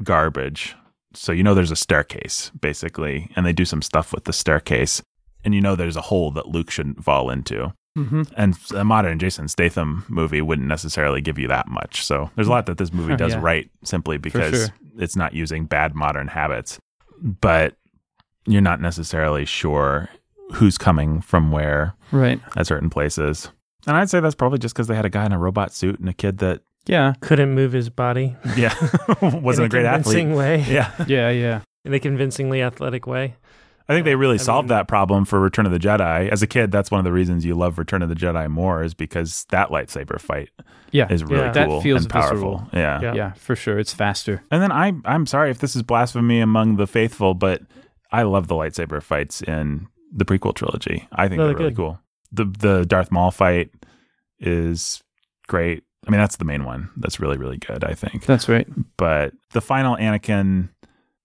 garbage. So, you know, there's a staircase, basically, and they do some stuff with the staircase. And you know, there's a hole that Luke shouldn't fall into. Mm-hmm. And a modern Jason Statham movie wouldn't necessarily give you that much. So, there's a lot that this movie oh, does yeah. right, simply because sure. it's not using bad modern habits. But you're not necessarily sure who's coming from where right. at certain places. And I'd say that's probably just because they had a guy in a robot suit and a kid that Yeah. couldn't move his body. Yeah. Wasn't a, a great athlete. Way. Yeah. Yeah, yeah. In a convincingly athletic way. I think they really I solved mean, that problem for Return of the Jedi. As a kid, that's one of the reasons you love Return of the Jedi more, is because that lightsaber fight yeah, is really yeah. cool that feels and powerful. Yeah. yeah. Yeah, for sure. It's faster. And then I, I'm sorry if this is blasphemy among the faithful, but I love the lightsaber fights in the prequel trilogy. I think no, they're, they're really good. cool. The, the Darth Maul fight is great. I mean, that's the main one. That's really, really good, I think. That's right. But the final Anakin,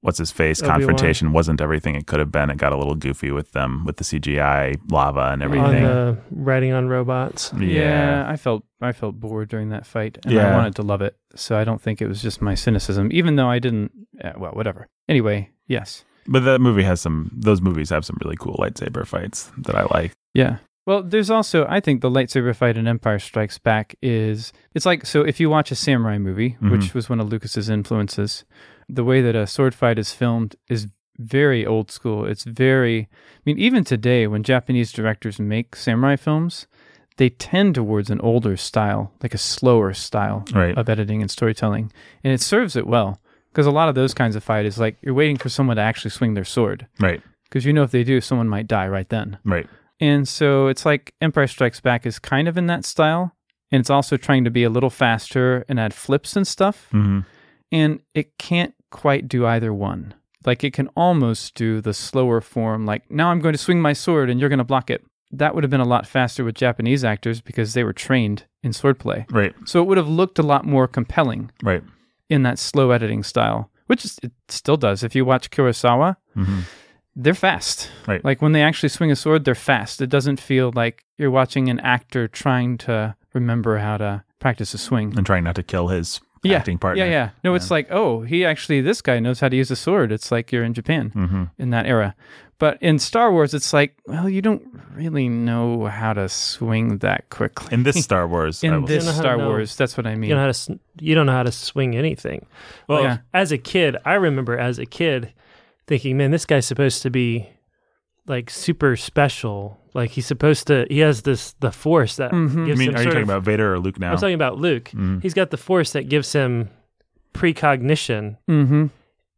what's-his-face, confrontation wasn't everything it could have been. It got a little goofy with them, with the C G I, lava, and everything. On the riding on robots. Yeah. yeah, I felt I felt bored during that fight, and yeah. I wanted to love it. So I don't think it was just my cynicism, even though I didn't, uh, well, whatever. Anyway, yes. But that movie has some, those movies have some really cool lightsaber fights that I like. Yeah. Well, there's also, I think the lightsaber fight in Empire Strikes Back is, it's like, so if you watch a samurai movie, mm-hmm. which was one of Lucas's influences, the way that a sword fight is filmed is very old school. It's very, I mean, even today when Japanese directors make samurai films, they tend towards an older style, like a slower style right. of editing and storytelling. And it serves it well, because a lot of those kinds of fight is like, you're waiting for someone to actually swing their sword. Right. Because you know if they do, someone might die right then. Right. And so it's like Empire Strikes Back is kind of in that style, and it's also trying to be a little faster and add flips and stuff, mm-hmm. and it can't quite do either one. Like, it can almost do the slower form, like, now I'm going to swing my sword and you're going to block it. That would have been a lot faster with Japanese actors because they were trained in swordplay. Right. So it would have looked a lot more compelling right. in that slow editing style, which it still does. If you watch Kurosawa... Mm-hmm. They're fast. Right. Like, when they actually swing a sword, they're fast. It doesn't feel like you're watching an actor trying to remember how to practice a swing. And trying not to kill his yeah. acting partner. Yeah, yeah. No, yeah. it's like, oh, he actually, this guy knows how to use a sword. It's like you're in Japan mm-hmm. in that era. But in Star Wars, it's like, well, you don't really know how to swing that quickly. In this Star Wars. in I will this say. Star Wars, that's what I mean. You don't know how to, you don't know how to swing anything. Well, yeah. as a kid, I remember as a kid... thinking, man, this guy's supposed to be like super special. Like he's supposed to, he has this, the force that mm-hmm. gives I mean, him are you talking of, about Vader or Luke now? I'm talking about Luke. Mm-hmm. He's got the force that gives him precognition. Mm-hmm.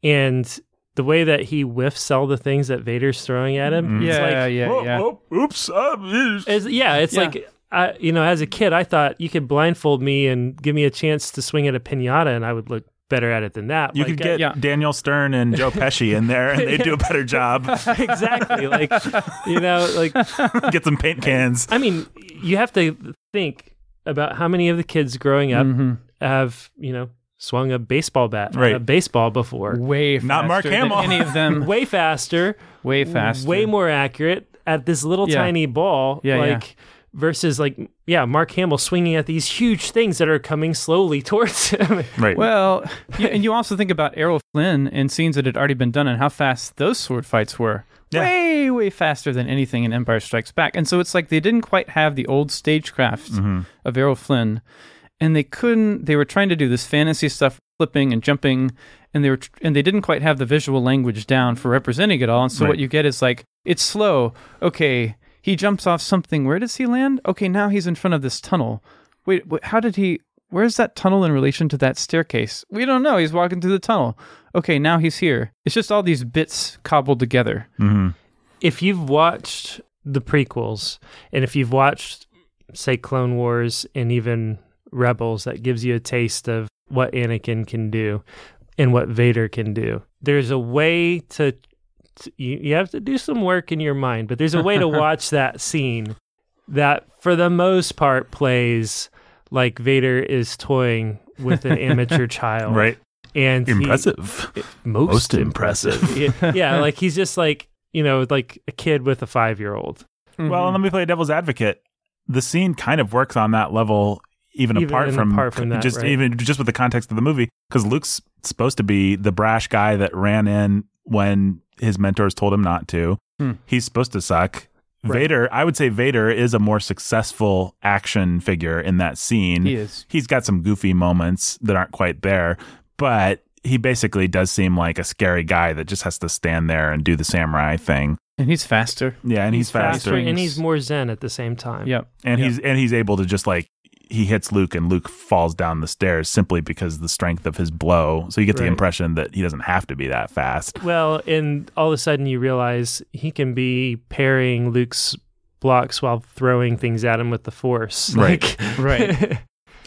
And the way that he whiffs all the things that Vader's throwing at him. Mm-hmm. Yeah, like, yeah, yeah, oh, yeah. Oh, oops. Uh, it's, yeah, it's yeah. like, I, you know, as a kid, I thought you could blindfold me and give me a chance to swing at a pinata and I would look better at it than that. You like, could get uh, yeah. Daniel Stern and Joe Pesci in there and they do a better job. Exactly. Like, you know, like get some paint cans. I mean, you have to think about how many of the kids growing up mm-hmm. have, you know, swung a baseball bat, right. a baseball before. Way faster. Not Mark Hamill. Any of them. Way faster. Way faster. Way more accurate at this little yeah. tiny ball. Yeah, like yeah. versus like, yeah, Mark Hamill swinging at these huge things that are coming slowly towards him. Right. Well, yeah, and you also think about Errol Flynn and scenes that had already been done and how fast those sword fights were. Yeah. Way, way faster than anything in Empire Strikes Back. And so it's like they didn't quite have the old stagecraft mm-hmm. of Errol Flynn. And they couldn't, they were trying to do this fantasy stuff, flipping and jumping, and they were, and they didn't quite have the visual language down for representing it all. And so right. what you get is like, it's slow. Okay. He jumps off something. Where does he land? Okay, now he's in front of this tunnel. Wait, how did he... Where's that tunnel in relation to that staircase? We don't know. He's walking through the tunnel. Okay, now he's here. It's just all these bits cobbled together. Mm-hmm. If you've watched the prequels, and if you've watched, say, Clone Wars and even Rebels, that gives you a taste of what Anakin can do and what Vader can do. There's a way to... You, you have to do some work in your mind, but there's a way to watch that scene that, for the most part, plays like Vader is toying with an amateur child. Right. And impressive. He, most, most impressive. impressive. Yeah, like he's just like, you know, like a kid with a five-year-old. Mm-hmm. Well, let me play devil's advocate. The scene kind of works on that level even, even apart, from, apart from that, just right? even just with the context of the movie, because Luke's supposed to be the brash guy that ran in when his mentors told him not to. Hmm. He's supposed to suck. Right. Vader, I would say Vader is a more successful action figure in that scene. He is. He's got some goofy moments that aren't quite there, but he basically does seem like a scary guy that just has to stand there and do the samurai thing. And he's faster. Yeah, and he's, he's faster. faster. And he's more zen at the same time. Yep. And yep. he's and he's able to just like, he hits Luke and Luke falls down the stairs simply because the strength of his blow. So you get right. the impression that he doesn't have to be that fast. Well, and all of a sudden you realize he can be parrying Luke's blocks while throwing things at him with the force. Right. Like, right.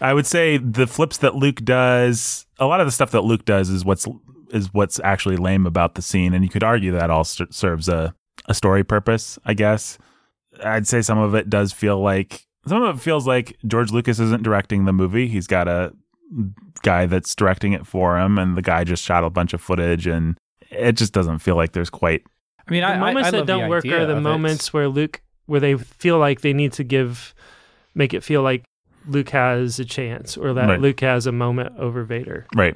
I would say the flips that Luke does, a lot of the stuff that Luke does is what's is what's actually lame about the scene. And you could argue that all st- serves a, a story purpose, I guess. I'd say some of it does feel like Some of it feels like George Lucas isn't directing the movie. He's got a guy that's directing it for him, and the guy just shot a bunch of footage, and it just doesn't feel like there's quite... I mean, the I, moments I, I that don't work are the moments it. where Luke, where they feel like they need to give, make it feel like Luke has a chance, or that right. Luke has a moment over Vader. Right.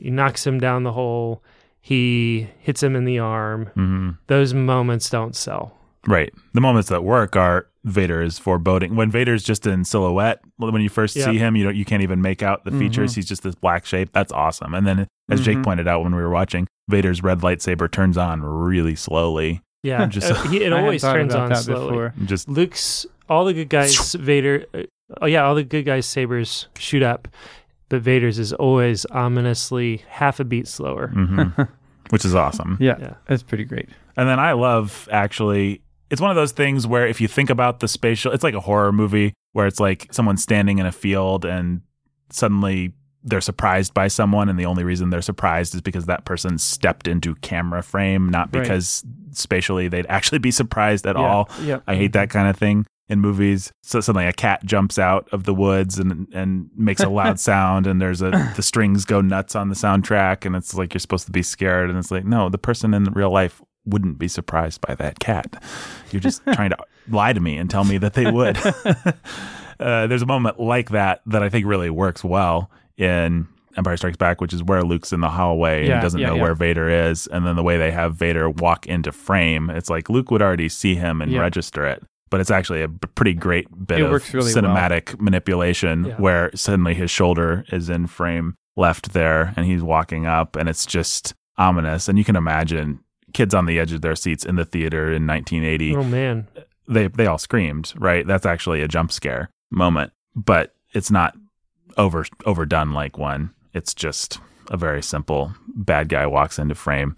He knocks him down the hole. He hits him in the arm. Mm-hmm. Those moments don't sell. Right. The moments that work are Vader is foreboding. When Vader's just in silhouette, when you first yep. see him, you don't, you can't even make out the mm-hmm. features. He's just this black shape. That's awesome. And then, as mm-hmm. Jake pointed out when we were watching, Vader's red lightsaber turns on really slowly. Yeah, just, uh, he, it always turns on slowly. Just Luke's, all the good guys, Vader, uh, oh yeah, all the good guys' sabers shoot up, but Vader's is always ominously half a beat slower. Mm-hmm. Which is awesome. Yeah, yeah, that's pretty great. And then I love, actually... It's one of those things where if you think about the spatial, it's like a horror movie where it's like someone standing in a field and suddenly they're surprised by someone. And the only reason they're surprised is because that person stepped into camera frame, not because right. spatially they'd actually be surprised at yeah. all. Yeah. I hate that kind of thing in movies. So suddenly a cat jumps out of the woods and, and makes a loud sound, and there's a, the strings go nuts on the soundtrack, and it's like, you're supposed to be scared. And it's like, no, the person in real life wouldn't be surprised by that cat. You're just trying to lie to me and tell me that they would. uh, there's a moment like that that I think really works well in Empire Strikes Back, which is where Luke's in the hallway yeah, and doesn't yeah, know yeah. where Vader is. And then the way they have Vader walk into frame, it's like Luke would already see him and yeah. register it. But it's actually a pretty great bit it of works really cinematic well. manipulation yeah. where suddenly his shoulder is in frame left there and he's walking up, and it's just ominous. And you can imagine kids on the edge of their seats in the theater in nineteen eighty. Oh, man. They, they all screamed, right? That's actually a jump scare moment, but it's not over overdone like one. It's just a very simple bad guy walks into frame,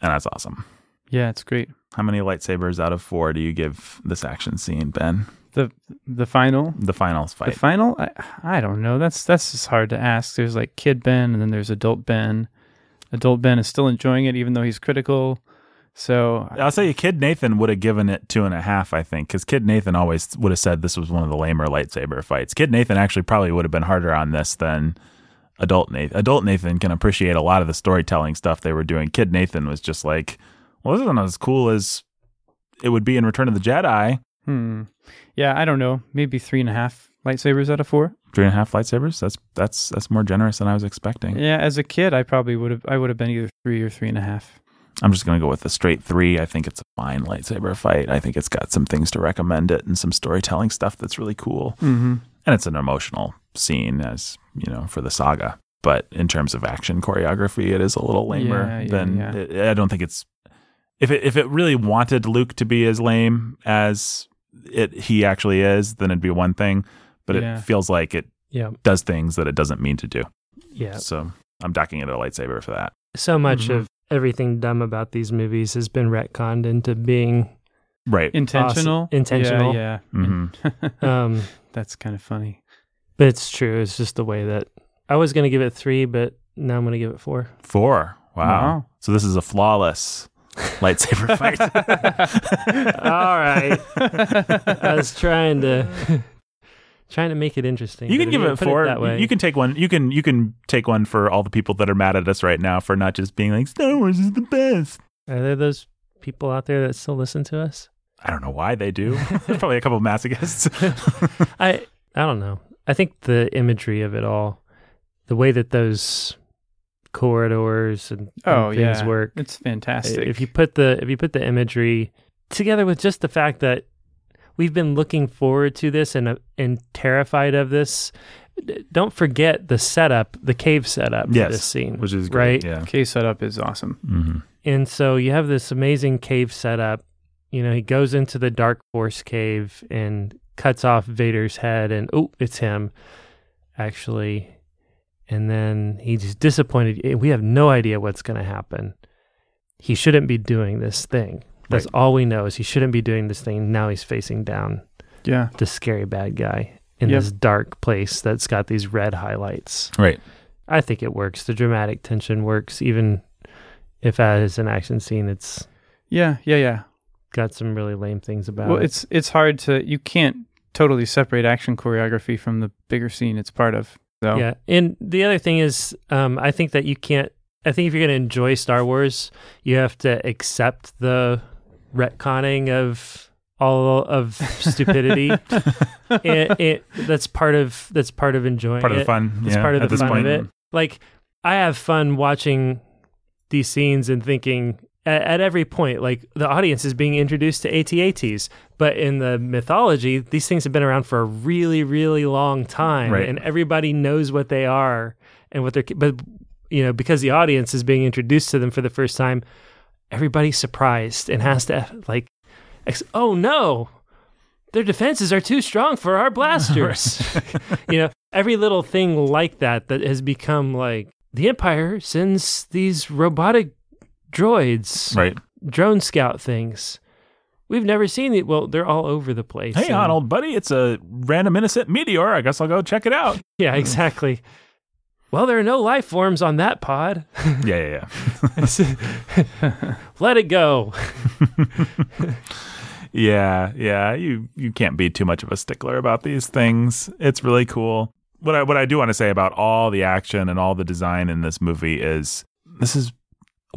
and that's awesome. Yeah, it's great. How many lightsabers out of four do you give this action scene, Ben? The the final? The final fight. The final? I, I don't know. That's that's just hard to ask. There's like Kid Ben, and then there's Adult Ben. Adult Ben is still enjoying it, even though he's critical. So I'll say Kid Nathan would have given it two and a half, I think, because Kid Nathan always would have said this was one of the lamer lightsaber fights. Kid Nathan actually probably would have been harder on this than Adult Nathan. Adult Nathan can appreciate a lot of the storytelling stuff they were doing. Kid Nathan was just like, well, this isn't as cool as it would be in Return of the Jedi. Hmm. Yeah, I don't know. Maybe three and a half lightsabers out of four. Three and a half lightsabers? That's that's that's more generous than I was expecting. Yeah, as a kid, I probably would have. I would have been either three or three and a half. I'm just gonna go with a straight three. I think it's a fine lightsaber fight. I think it's got some things to recommend it and some storytelling stuff that's really cool. Mm-hmm. And it's an emotional scene, as you know, for the saga. But in terms of action choreography, it is a little lamer yeah, yeah, than. Yeah. It, I don't think it's. If it if it really wanted Luke to be as lame as it he actually is, then it'd be one thing. But yeah. It feels like it yeah. does things that it doesn't mean to do. Yeah. So I'm docking it a lightsaber for that. So much mm-hmm. of everything dumb about these movies has been retconned into being right intentional. Awesome. Intentional. Yeah. yeah. Mm-hmm. um, That's kind of funny. But it's true. It's just the way that I was going to give it three, but now I'm going to give it four. Four. Wow. wow. So this is a flawless lightsaber fight. All right. I was trying to trying to make it interesting. You can give it four. It that way. You can take one. You can you can take one for all the people that are mad at us right now for not just being like Star Wars is the best. Are there those people out there that still listen to us? I don't know why they do. There's probably a couple of masochists. I I don't know. I think the imagery of it all, the way that those corridors and, oh, and things yeah. work, it's fantastic. If you put the if you put the imagery together with just the fact that we've been looking forward to this and uh, and terrified of this. Don't forget the setup, the cave setup yes, for this scene. Which is great. Right? Yeah. Cave setup is awesome. Mm-hmm. And so you have this amazing cave setup. You know, he goes into the Dark Force cave and cuts off Vader's head and, oh, it's him, actually. And then he's disappointed. We have no idea what's going to happen. He shouldn't be doing this thing. That's right. All we know is he shouldn't be doing this thing. Now he's facing down yeah. the scary bad guy in yep. this dark place that's got these red highlights. Right. I think it works. The dramatic tension works, even if as an action scene, it's yeah, yeah, yeah. got some really lame things about well, it. Well, it's it's hard to you can't totally separate action choreography from the bigger scene it's part of. So. Yeah, and the other thing is, um, I think that you can't. I think if you're going to enjoy Star Wars, you have to accept the retconning of all of stupidity. it, it, that's part of that's part of enjoying part of it. The fun. It's yeah, part of the fun point. Of it. Like, I have fun watching these scenes and thinking at, at every point, like, the audience is being introduced to A T A Ts, but in the mythology, these things have been around for a really, really long time, right. and everybody knows what they are and what they're. But you know, because the audience is being introduced to them for the first time, everybody's surprised and has to, like, ex- oh no, their defenses are too strong for our blasters. You know, every little thing like that that has become like, the Empire sends these robotic droids, right. drone scout things. We've never seen it. Well, they're all over the place. Hey, and, on, old buddy, it's a random innocent meteor. I guess I'll go check it out. Yeah, exactly. Well, there are no life forms on that pod. yeah, yeah, yeah. Let it go. yeah, yeah. You you can't be too much of a stickler about these things. It's really cool. What I what I do want to say about all the action and all the design in this movie is this is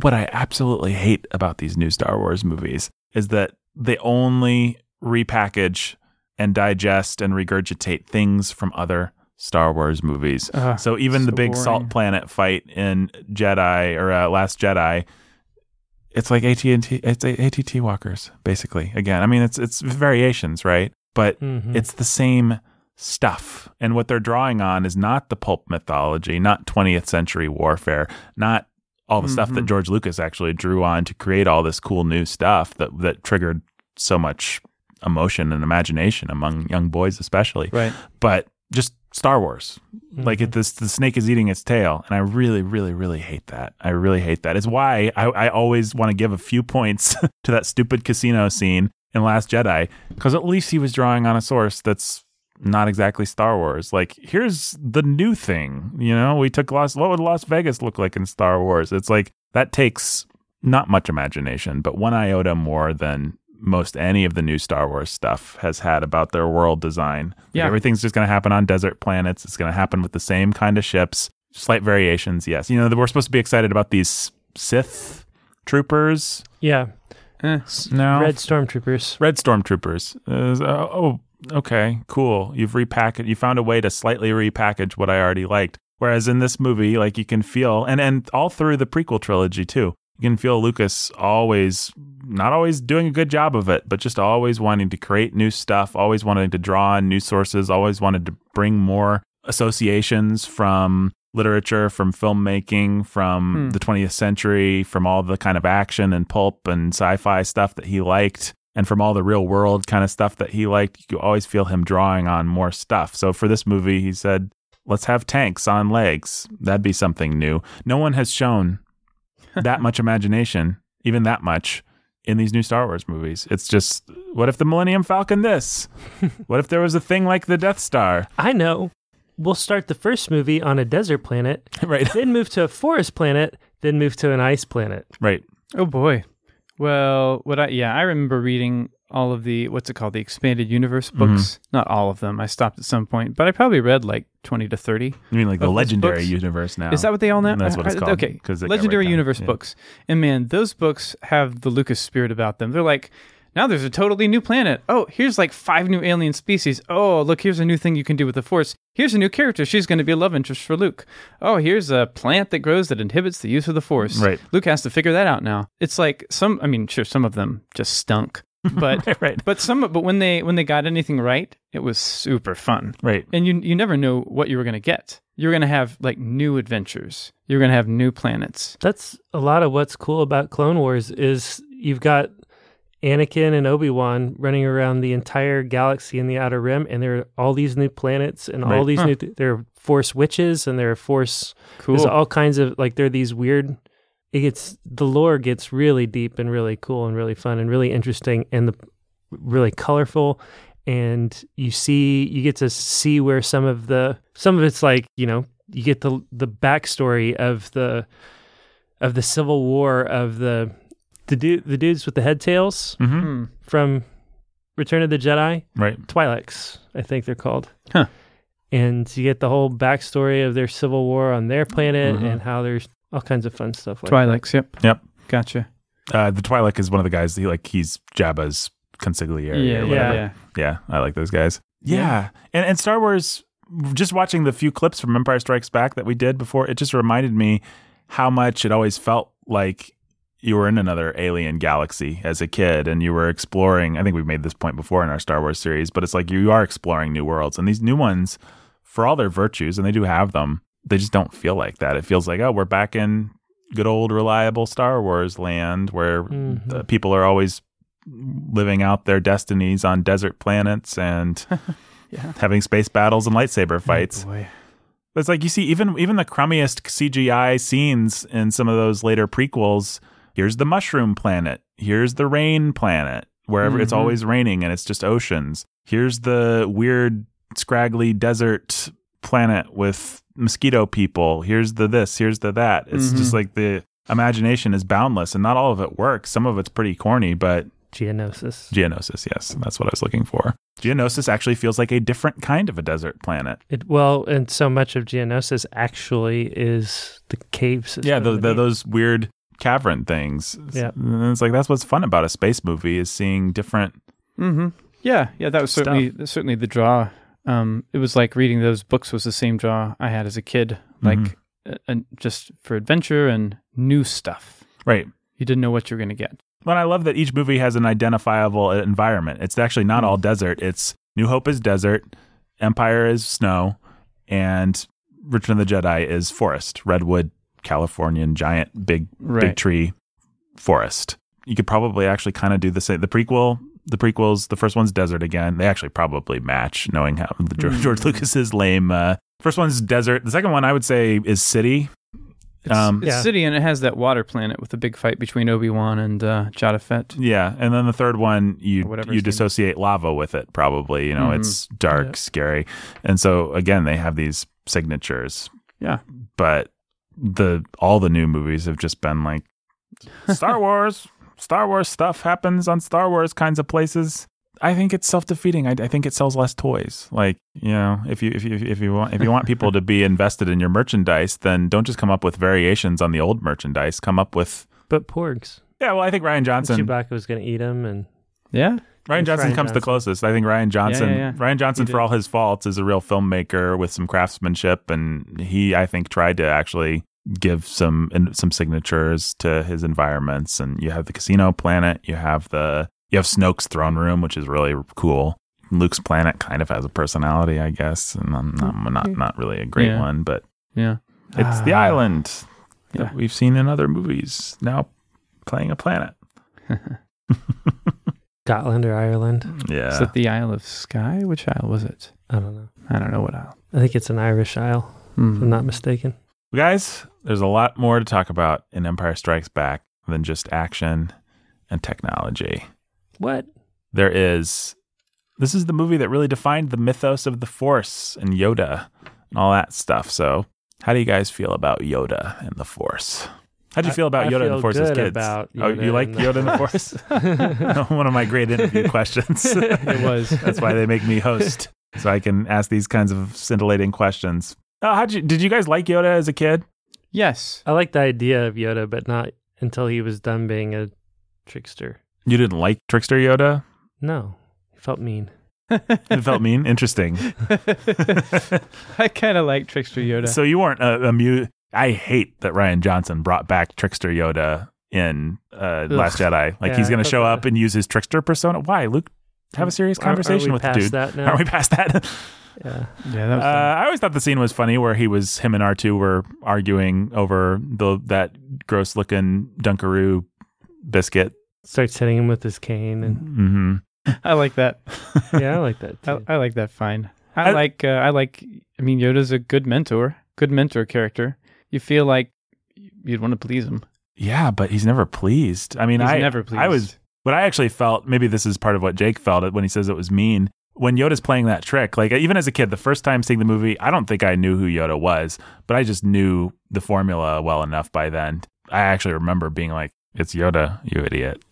what I absolutely hate about these new Star Wars movies is that they only repackage and digest and regurgitate things from other Star Wars movies. Uh, so even so the big boring. Salt Planet fight in Jedi or uh, Last Jedi, it's like A T and T, it's A T T walkers basically. Again, I mean it's it's variations, right? But mm-hmm. it's the same stuff. And what they're drawing on is not the pulp mythology, not twentieth century warfare, not all the mm-hmm. stuff that George Lucas actually drew on to create all this cool new stuff that that triggered so much emotion and imagination among young boys, especially. Right. But just Star Wars, mm-hmm. like it, this, the snake is eating its tail, and I really, really, really hate that. I really hate that. It's why I, I always want to give a few points to that stupid casino scene in Last Jedi, because at least he was drawing on a source that's not exactly Star Wars. Like, here's the new thing. You know, we took Las. What would Las Vegas look like in Star Wars? It's like that takes not much imagination, but one iota more than most any of the new Star Wars stuff has had about their world design. Yeah, like, everything's just going to happen on desert planets. It's going to happen with the same kind of ships, slight variations. Yes, you know, we're supposed to be excited about these Sith troopers. Yeah, eh, no, red stormtroopers. Red stormtroopers. Uh, oh. Okay, cool. You've repackaged, you found a way to slightly repackage what I already liked. Whereas in this movie, like, you can feel, and, and all through the prequel trilogy too, you can feel Lucas always, not always doing a good job of it, but just always wanting to create new stuff, always wanting to draw on new sources, always wanted to bring more associations from literature, from filmmaking, from hmm. the twentieth century, from all the kind of action and pulp and sci-fi stuff that he liked. And from all the real world kind of stuff that he liked, you always feel him drawing on more stuff. So for this movie, he said, let's have tanks on legs. That'd be something new. No one has shown that much imagination, even that much, in these new Star Wars movies. It's just, what if the Millennium Falcon this? What if there was a thing like the Death Star? I know. We'll start the first movie on a desert planet, right? Then move to a forest planet, then move to an ice planet. Right. Oh, boy. Well, what I, yeah, I remember reading all of the, what's it called, the Expanded Universe books. Mm-hmm. Not all of them. I stopped at some point, but I probably read like twenty to thirty. You mean like the Legendary Universe now? Is that what they all know? And that's what it's called. Okay, Legendary Universe books. And man, those books have the Lucas spirit about them. They're like, now there's a totally new planet. Oh, here's like five new alien species. Oh, look, here's a new thing you can do with the Force. Here's a new character. She's going to be a love interest for Luke. Oh, here's a plant that grows that inhibits the use of the Force. Right. Luke has to figure that out now. It's like some, I mean, sure, some of them just stunk, but right, right. but some, but when they when they got anything right, it was super fun. Right. And you you never know what you were going to get. You're going to have like new adventures. You're going to have new planets. That's a lot of what's cool about Clone Wars is you've got Anakin and Obi-Wan running around the entire galaxy in the Outer Rim, and there are all these new planets and right. all these huh. new... Th- there are Force witches, and there are Force... Cool. There's all kinds of... Like, there are these weird... It gets... The lore gets really deep and really cool and really fun and really interesting and the, really colorful, and you see... You get to see where some of the... Some of it's like, you know, you get the the backstory of the... Of the Civil War, of the... The dude, the dudes with the head tails mm-hmm. from Return of the Jedi, right? Twi'leks, I think they're called. Huh. And you get the whole backstory of their civil war on their planet mm-hmm. and how there's all kinds of fun stuff. Like Twi'leks, that. yep, yep, gotcha. Uh, the Twi'lek is one of the guys. He like he's Jabba's consigliere. Yeah, or whatever. yeah, yeah. I like those guys. Yeah, yeah. and and Star Wars. Just watching the few clips from Empire Strikes Back that we did before, it just reminded me how much it always felt like you were in another alien galaxy as a kid, and you were exploring. I think we've made this point before in our Star Wars series, but it's like you are exploring new worlds, and these new ones, for all their virtues, and they do have them, they just don't feel like that. It feels like, oh, we're back in good old reliable Star Wars land where mm-hmm. the people are always living out their destinies on desert planets and yeah. having space battles and lightsaber fights. Oh, boy. It's like you see even even the crummiest C G I scenes in some of those later prequels. Here's the mushroom planet. Here's the rain planet, wherever mm-hmm. it's always raining and it's just oceans. Here's the weird, scraggly desert planet with mosquito people. Here's the this, here's the that. It's mm-hmm. just like the imagination is boundless, and not all of it works. Some of it's pretty corny, but... Geonosis. Geonosis, yes. That's what I was looking for. Geonosis actually feels like a different kind of a desert planet. It, well, and so much of Geonosis actually is the caves. Yeah, the, the, those weird... cavern things. Yeah, it's like that's what's fun about a space movie is seeing different mm-hmm. yeah yeah that was stuff. certainly certainly the draw. Um it was like reading those books was the same draw I had as a kid, like mm-hmm. uh, and just for adventure and new stuff. Right, you didn't know what you were going to get. Well, I love that each movie has an identifiable environment. It's actually not mm-hmm. all desert. It's New Hope is desert, Empire is snow, and Return of the Jedi is forest, redwood Californian giant big right. big tree forest. You could probably actually kind of do the same. The prequel, the prequels, the first one's desert again. They actually probably match, knowing how the George, mm. George Lucas's lame. Uh, first one's desert. The second one, I would say, is city. It's, um, it's yeah. city, and it has that water planet with the big fight between Obi-Wan and uh, Jabba Fett. Yeah, and then the third one, you you dissociate lava with it, probably. You know, mm-hmm. it's dark, yeah. scary. And so, again, they have these signatures. Yeah. But the all the new movies have just been like, Star Wars, Star Wars stuff happens on Star Wars kinds of places. I think it's self-defeating. I, I think it sells less toys. Like, you know, if you if you if you want if you want people to be invested in your merchandise, then don't just come up with variations on the old merchandise. Come up with but porgs. Yeah, well, I think Ryan Johnson. And Chewbacca was going to eat them, and yeah, Ryan Johnson Ryan comes Johnson. the closest. I think Ryan Johnson. Yeah, yeah, yeah. Ryan Johnson, for all his faults, is a real filmmaker with some craftsmanship, and he, I think, tried to actually give some some signatures to his environments. And you have the casino planet. You have the You have Snoke's throne room, which is really cool. Luke's planet kind of has a personality, I guess, and I'm not I'm not, not really a great yeah. one, but yeah, it's uh, the island yeah. that we've seen in other movies now playing a planet. Scotland or Ireland? Yeah, is it the Isle of Skye? Which isle was it? I don't know. I don't know what isle. I think it's an Irish isle, mm. if I'm not mistaken. Guys, there's a lot more to talk about in Empire Strikes Back than just action and technology. What? There is. This is the movie that really defined the mythos of the Force and Yoda and all that stuff. So how do you guys feel about Yoda and the Force? How'd you I, feel about I Yoda feel and the Force good as kids? About Yoda oh, you like Yoda and the Force? One of my great interview questions. It was. That's why they make me host, so I can ask these kinds of scintillating questions. Uh, how'd you, did you guys like Yoda as a kid? Yes. I liked the idea of Yoda, but not until he was done being a trickster. You didn't like Trickster Yoda? No. He felt mean. It felt mean? Interesting. I kind of like Trickster Yoda. So you weren't uh, amused. I hate that Ryan Johnson brought back Trickster Yoda in uh, Last Jedi. Like yeah, he's going to show that. up and use his trickster persona. Why, Luke? Have a serious conversation are, are with the dude. That now? Aren't we past that? Yeah. yeah that was uh, I always thought the scene was funny where he was, him and R two were arguing over the that gross looking Dunkaroo biscuit. Starts hitting him with his cane, and mm-hmm. I like that. Yeah, I like that too. I, I like that. Fine. I, I like. Uh, I like. I mean, Yoda's a good mentor. Good mentor character. You feel like you'd want to please him. Yeah, but he's never pleased. I mean, he's I never pleased. I was. What I actually felt. Maybe this is part of what Jake felt when he says it was mean. When Yoda's playing that trick, like even as a kid, the first time seeing the movie, I don't think I knew who Yoda was, but I just knew the formula well enough by then. I actually remember being like, it's Yoda, you idiot.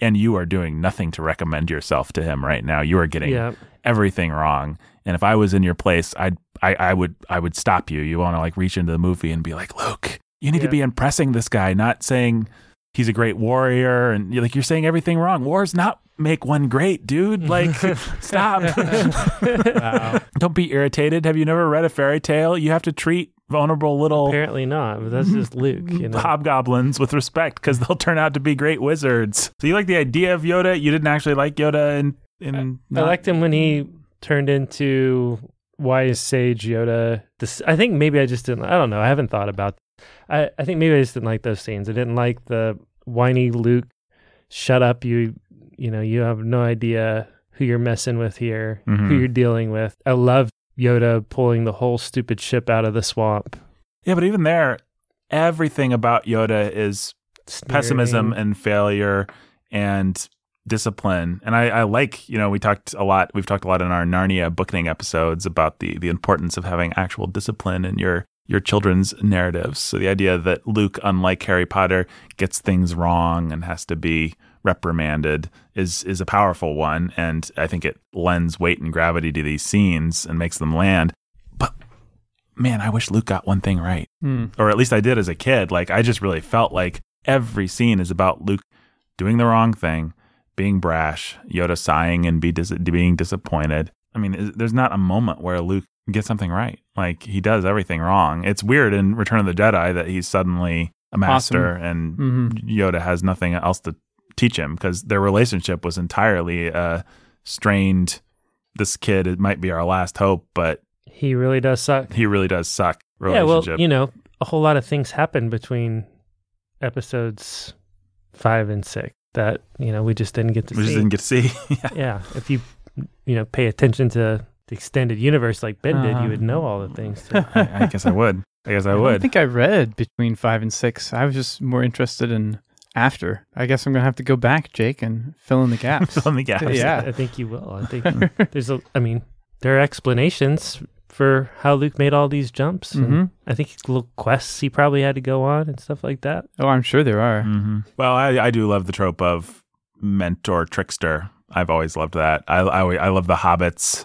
And you are doing nothing to recommend yourself to him right now. You are getting yep. everything wrong. And if I was in your place, I'd, I I would I would stop you. You want to like reach into the movie and be like, look, you need yep. to be impressing this guy, not saying he's a great warrior. And you're like, you're saying everything wrong. War's not make one great, dude. Like, stop. Wow. Don't be irritated. Have you never read a fairy tale? You have to treat vulnerable little apparently not but that's just Luke, you know, hobgoblins with respect, because they'll turn out to be great wizards. So you like the idea of Yoda, you didn't actually like Yoda. And in, in I, I liked him when he turned into wise sage Yoda. This, I think maybe I just didn't I don't know I haven't thought about I, I think maybe I just didn't like those scenes. I didn't like the whiny Luke, shut up, you you know, you have no idea who you're messing with here, mm-hmm. who you're dealing with. I love Yoda pulling the whole stupid ship out of the swamp. Yeah, but even there, everything about Yoda is Steering. pessimism and failure and discipline. And I, I like, you know, we talked a lot, we've talked a lot in our Narnia bookending episodes about the the importance of having actual discipline in your, your children's narratives. So the idea that Luke, unlike Harry Potter, gets things wrong and has to be reprimanded is is a powerful one, and I think it lends weight and gravity to these scenes and makes them land. But man, I wish Luke got one thing right, mm. or at least I did as a kid. Like I just really felt like every scene is about Luke doing the wrong thing, being brash, Yoda sighing and be dis- being disappointed. I mean, is, there's not a moment where Luke gets something right. Like he does everything wrong. It's weird in Return of the Jedi that he's suddenly a master, awesome. and mm-hmm. Yoda has nothing else to teach him, because their relationship was entirely uh, strained. This kid, it might be our last hope, but he really does suck. He really does suck. Relationship. Yeah, well, you know, a whole lot of things happened between episodes five and six that, you know, we just didn't get to we see. We just didn't get to see. yeah. yeah. If you, you know, pay attention to the extended universe like Ben uh, did, you would know all the things. I, I guess I would. I guess I, I would. I think I read between five and six. I was just more interested in after. I guess I'm going to have to go back, Jake, and fill in the gaps. fill in the gaps. Yeah. I think you will. I think there's a, I mean, there are explanations for how Luke made all these jumps. Mm-hmm. And I think little quests he probably had to go on and stuff like that. Oh, I'm sure there are. Mm-hmm. Well, I, I do love the trope of mentor trickster. I've always loved that. I, I, I love the Hobbits.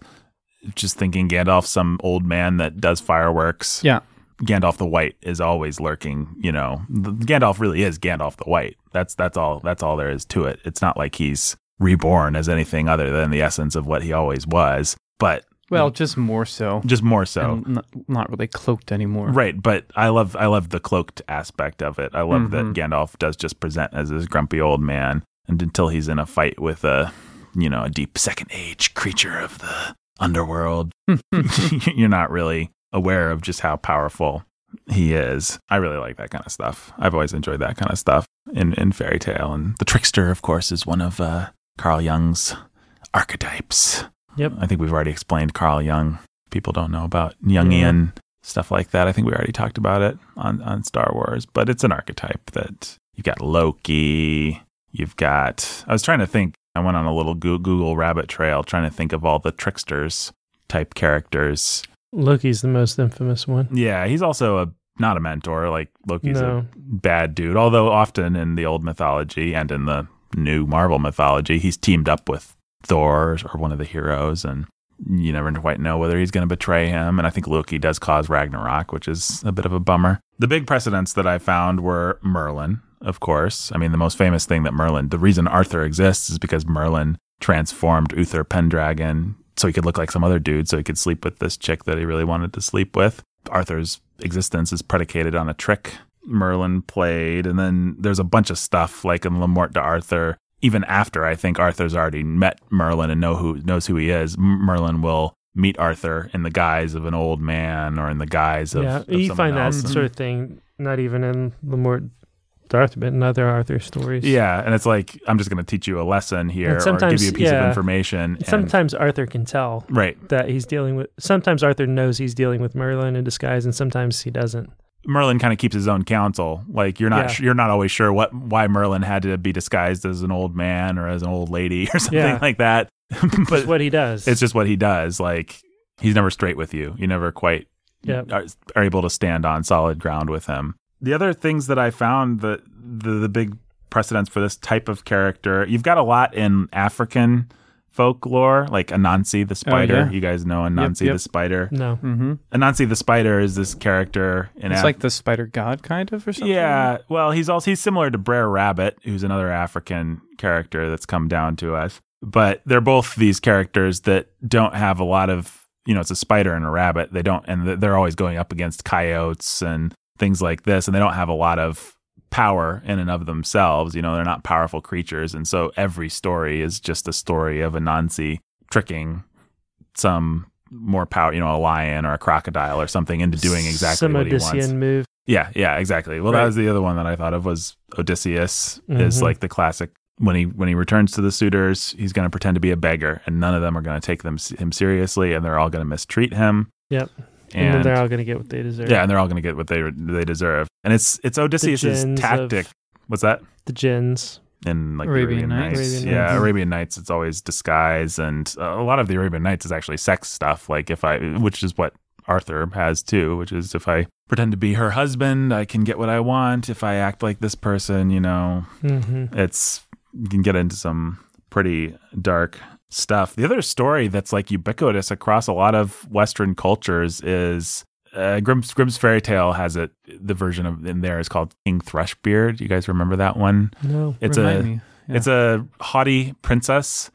Just thinking Gandalf, some old man that does fireworks. Yeah. Gandalf the White is always lurking, you know. Gandalf really is Gandalf the White. That's that's all that's all there is to it. It's not like he's reborn as anything other than the essence of what he always was. But well, just more so. Just more so. Not, not really cloaked anymore. Right, but I love I love the cloaked aspect of it. I love mm-hmm. that Gandalf does just present as this grumpy old man, and until he's in a fight with a, you know, a deep second age creature of the underworld, you're not really aware of just how powerful he is. I really like that kind of stuff. I've always enjoyed that kind of stuff in, in fairy tale. And the trickster, of course, is one of uh, Carl Jung's archetypes. Yep. I think we've already explained Carl Jung. People don't know about Jungian yeah. stuff like that. I think we already talked about it on, on Star Wars, but it's an archetype that you've got Loki. You've got, I was trying to think, I went on a little Google rabbit trail trying to think of all the tricksters type characters. Loki's the most infamous one. Yeah, he's also a not a mentor. Like, Loki's no. a bad dude. Although often in the old mythology and in the new Marvel mythology, he's teamed up with Thor or one of the heroes, and you never quite know whether he's going to betray him. And I think Loki does cause Ragnarok, which is a bit of a bummer. The big precedents that I found were Merlin, of course. I mean, the most famous thing that Merlin, the reason Arthur exists is because Merlin transformed Uther Pendragon so he could look like some other dude, so he could sleep with this chick that he really wanted to sleep with. Arthur's existence is predicated on a trick Merlin played. And then there's a bunch of stuff like in La Morte d'Arthur. Even after, I think Arthur's already met Merlin and know who knows who he is, Merlin will meet Arthur in the guise of an old man or in the guise of, yeah, of you find that and, sort of thing, not even in La Morte Arthur, but in other Arthur stories. Yeah, and it's like, I'm just going to teach you a lesson here or give you a piece yeah, of information. And sometimes Arthur can tell right. that he's dealing with... Sometimes Arthur knows he's dealing with Merlin in disguise, and sometimes he doesn't. Merlin kind of keeps his own counsel. Like, you're not yeah. you're not always sure what why Merlin had to be disguised as an old man or as an old lady or something yeah. like that. But it's what he does. It's just what he does. Like, he's never straight with you. You never quite yep. are, are able to stand on solid ground with him. The other things that I found, that the, the big precedents for this type of character, you've got a lot in African folklore, like Anansi the spider. Oh, yeah. You guys know Anansi yep, yep. the spider? No. Mm-hmm. Anansi the spider is this character. In it's Af- like the spider god, kind of, or something? Yeah. Well, he's also he's similar to Brer Rabbit, who's another African character that's come down to us. But they're both these characters that don't have a lot of, you know, it's a spider and a rabbit. They don't, and they're always going up against coyotes and things like this, and they don't have a lot of power in and of themselves. You know, they're not powerful creatures, and so every story is just a story of Anansi tricking some more power, you know, a lion or a crocodile or something into doing exactly some what Odyssean he wants. Move. Yeah, yeah, exactly. Well, right. That was the other one that I thought of was Odysseus mm-hmm. is like the classic. When he when he returns to the suitors, he's going to pretend to be a beggar, and none of them are going to take them him seriously, and they're all going to mistreat him. Yep. And, and then they're all going to get what they deserve. Yeah, and they're all going to get what they they deserve. And it's it's Odysseus's tactic. What's that? The djinns. And like Arabian, Arabian Nights. Arabian yeah, Nights. Arabian Nights, it's always disguise. And uh, a lot of the Arabian Nights is actually sex stuff. Like if I, which is what Arthur has too, which is if I pretend to be her husband, I can get what I want. If I act like this person, you know, mm-hmm. it's, you can get into some pretty dark stuff. The other story that's like ubiquitous across a lot of Western cultures is uh, Grimm's, Grimm's fairy tale has it. The version of in there is called King Thrushbeard. You guys remember that one? No, it's a yeah. it's a haughty princess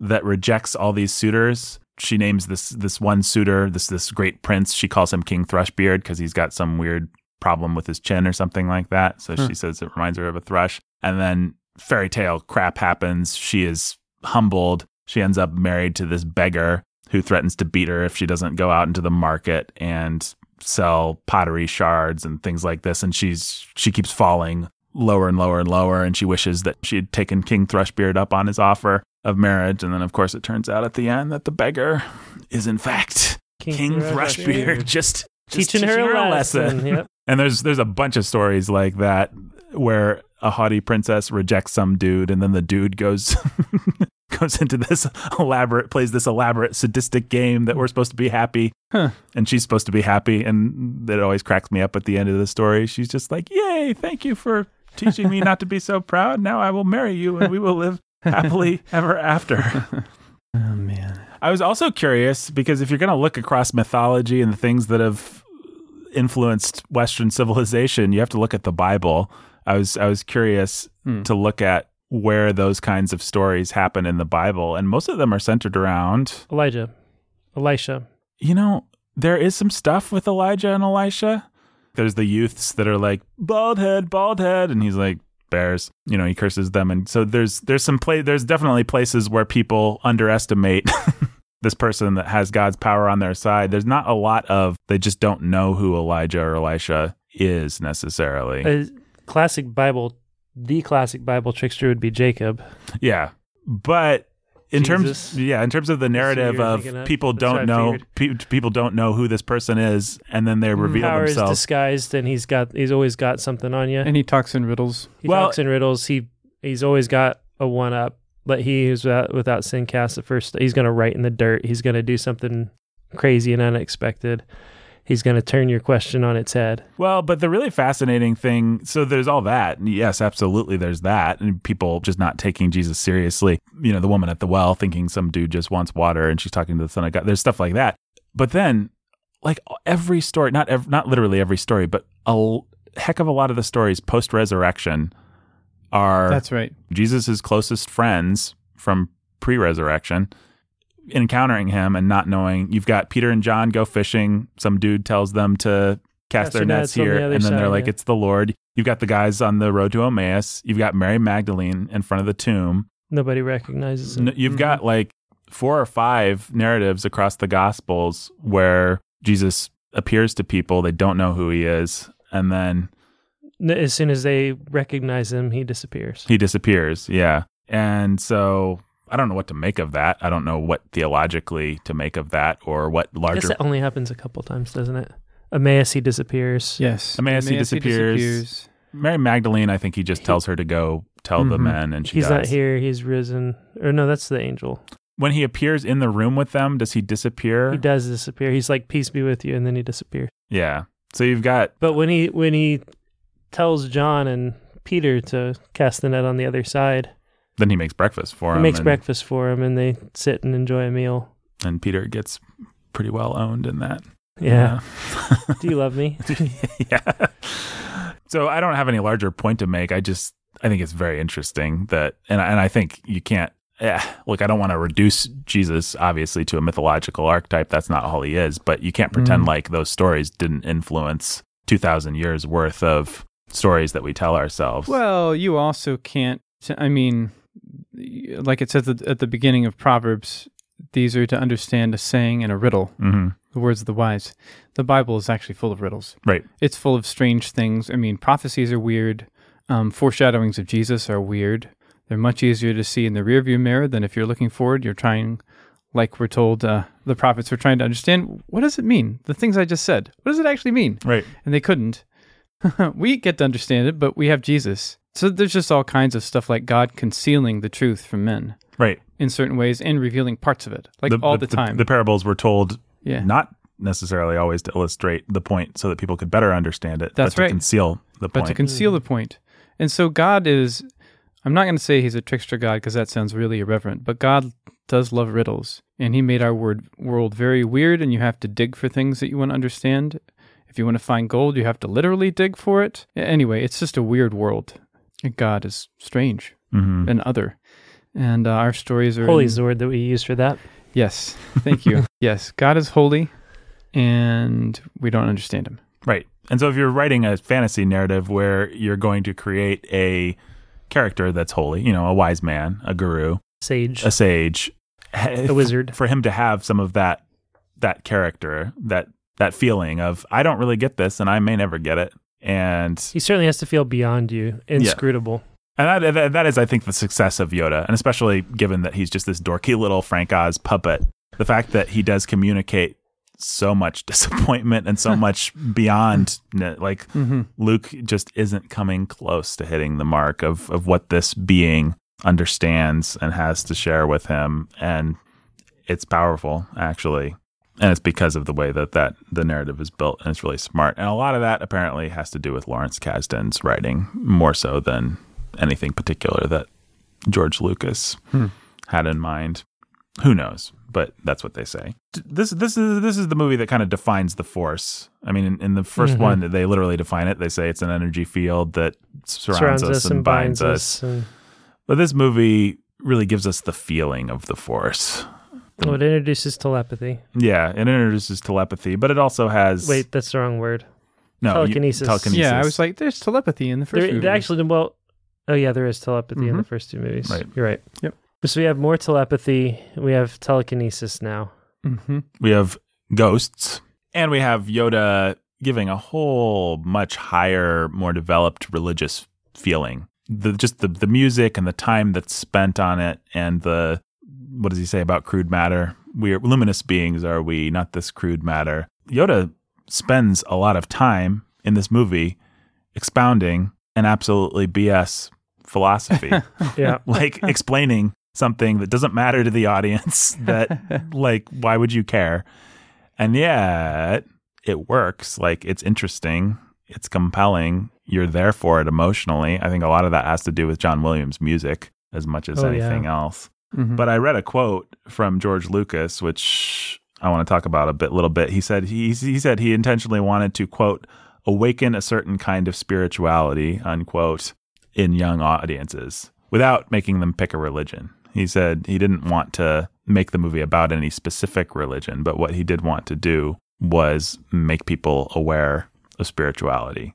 that rejects all these suitors. She names this this one suitor, this this great prince. She calls him King Thrushbeard because he's got some weird problem with his chin or something like that. So huh. she says it reminds her of a thrush. And then fairy tale crap happens. She is humbled. She ends up married to this beggar who threatens to beat her if she doesn't go out into the market, and sell pottery shards and things like this. And she's she keeps falling lower and lower and lower. And she wishes that she had taken King Thrushbeard up on his offer of marriage. And then, of course, it turns out at the end that the beggar is, in fact, King, King Thrushbeard, Thrushbeard. Just, just teaching, teaching her, her a lesson. lesson. Yep. And there's there's a bunch of stories like that where a haughty princess rejects some dude, and then the dude goes goes into this elaborate, plays this elaborate sadistic game that we're supposed to be happy, huh. and she's supposed to be happy, and that always cracks me up at the end of the story. She's just like, "Yay, thank you for teaching me not to be so proud. Now I will marry you, and we will live happily ever after." Oh, man. I was also curious, because if you're going to look across mythology and the things that have influenced Western civilization, you have to look at the Bible. I was I was curious hmm. to look at where those kinds of stories happen in the Bible, and most of them are centered around Elijah, Elisha. You know, there is some stuff with Elijah and Elisha. There's the youths that are like, bald head, bald head, and he's like, bears. You know, he curses them, and so there's there's some play. There's definitely places where people underestimate this person that has God's power on their side. There's not a lot of they just don't know who Elijah or Elisha is necessarily. Uh, Classic Bible, the classic Bible trickster would be Jacob. Yeah, but in Jesus. terms, yeah, in terms of the narrative of people don't know, pe- people don't know who this person is, and then they reveal Power themselves. Power is disguised, and he's got, he's always got something on you. And he talks in riddles. He well, talks in riddles. He he's always got a one up. But he who's without, without sin casts the first. He's going to write in the dirt. He's going to do something crazy and unexpected. He's going to turn your question on its head. Well, but the really fascinating thing, so there's all that. Yes, absolutely, there's that. And people just not taking Jesus seriously. You know, the woman at the well thinking some dude just wants water and she's talking to the Son of God. There's stuff like that. But then, like every story, not ev- not literally every story, but a l- heck of a lot of the stories post-resurrection are That's right. Jesus' closest friends from pre-resurrection encountering him and not knowing. You've got Peter and John go fishing. Some dude tells them to cast, cast their nets here, the and then side, they're like, yeah. It's the Lord. You've got the guys on the road to Emmaus. You've got Mary Magdalene in front of the tomb. Nobody recognizes him. You've mm-hmm. got like four or five narratives across the Gospels where Jesus appears to people. They don't know who he is. And then as soon as they recognize him, he disappears. He disappears, yeah. And so I don't know what to make of that. I don't know what theologically to make of that, or what larger. I guess that only happens a couple times, doesn't it? Emmaus, he disappears. Yes. Emmaus, Emmaus he disappears. disappears. Mary Magdalene, I think he just he, tells her to go tell mm-hmm. the men, and she he's does. Not here. He's risen. Or no, that's the angel. When he appears in the room with them, does he disappear? He does disappear. He's like, peace be with you, and then he disappears. Yeah. So you've got. But when he when he tells John and Peter to cast the net on the other side. Then he makes breakfast for him. He makes and, breakfast for him, and they sit and enjoy a meal. And Peter gets pretty well owned in that. Yeah. yeah. Do you love me? yeah. So I don't have any larger point to make. I just, I think it's very interesting that, and, and I think you can't, eh, look, I don't want to reduce Jesus, obviously, to a mythological archetype. That's not all he is, but you can't pretend mm. like those stories didn't influence two thousand years worth of stories that we tell ourselves. Well, you also can't, I mean, like it says at the beginning of Proverbs, these are to understand a saying and a riddle, mm-hmm. the words of the wise. The Bible is actually full of riddles. Right. It's full of strange things. I mean, prophecies are weird. Um, foreshadowings of Jesus are weird. They're much easier to see in the rearview mirror than if you're looking forward. You're trying, like we're told, uh, the prophets were trying to understand, what does it mean? The things I just said, what does it actually mean? Right. And they couldn't. We get to understand it, but we have Jesus. So there's just all kinds of stuff like God concealing the truth from men, right? In certain ways, and revealing parts of it, like the, all the, the time. The, the parables were told, yeah. not necessarily always to illustrate the point, so that people could better understand it. That's but right. To conceal the but point. But to conceal the point, and so God is—I'm not going to say He's a trickster God, because that sounds really irreverent. But God does love riddles, and He made our word, world very weird, and you have to dig for things that you want to understand. If you want to find gold, you have to literally dig for it. Anyway, it's just a weird world. God is strange mm-hmm. and other. And uh, our stories are... Holy in... is the word that we use for that. Yes. Thank you. Yes. God is holy, and we don't understand him. Right. And so if you're writing a fantasy narrative where you're going to create a character that's holy, you know, a wise man, a guru. Sage. A sage. A wizard. For him to have some of that that character, that that feeling of, I don't really get this and I may never get it. And he certainly has to feel beyond you, inscrutable. Yeah. And that, that, that is, I think, the success of Yoda. And especially given that he's just this dorky little Frank Oz puppet, the fact that he does communicate so much disappointment and so much beyond, like mm-hmm. Luke just isn't coming close to hitting the mark of, of what this being understands and has to share with him. And it's powerful, actually. And it's because of the way that, that the narrative is built, and it's really smart. And a lot of that apparently has to do with Lawrence Kasdan's writing more so than anything particular that George Lucas hmm. had in mind. Who knows? But that's what they say. This this is this is the movie that kind of defines the Force. I mean, in, in the first mm-hmm. one, they literally define it. They say it's an energy field that surrounds, surrounds us and, and binds us. us. And... But this movie really gives us the feeling of the Force. Well, it introduces telepathy. Yeah, it introduces telepathy, but it also has... Wait, that's the wrong word. No, telekinesis. You, telekinesis. Yeah, I was like, there's telepathy in the first there, movie. Actually, well, oh yeah, there is telepathy mm-hmm. in the first two movies. Right. You're right. Yep. So we have more telepathy. We have telekinesis now. Mm-hmm. We have ghosts. And we have Yoda giving a whole much higher, more developed religious feeling. The, just the, the music and the time that's spent on it, and the... What does he say about crude matter? We are luminous beings, are we? Not this crude matter. Yoda spends a lot of time in this movie expounding an absolutely B S philosophy. Yeah. Like explaining something that doesn't matter to the audience, that like, why would you care? And yet it works. Like, it's interesting. It's compelling. You're there for it emotionally. I think a lot of that has to do with John Williams' music as much as oh, anything yeah. else. Mm-hmm. But I read a quote from George Lucas, which I want to talk about a bit, little bit. He said he he said he intentionally wanted to, quote, awaken a certain kind of spirituality, unquote, in young audiences without making them pick a religion. He said he didn't want to make the movie about any specific religion, but what he did want to do was make people aware of spirituality.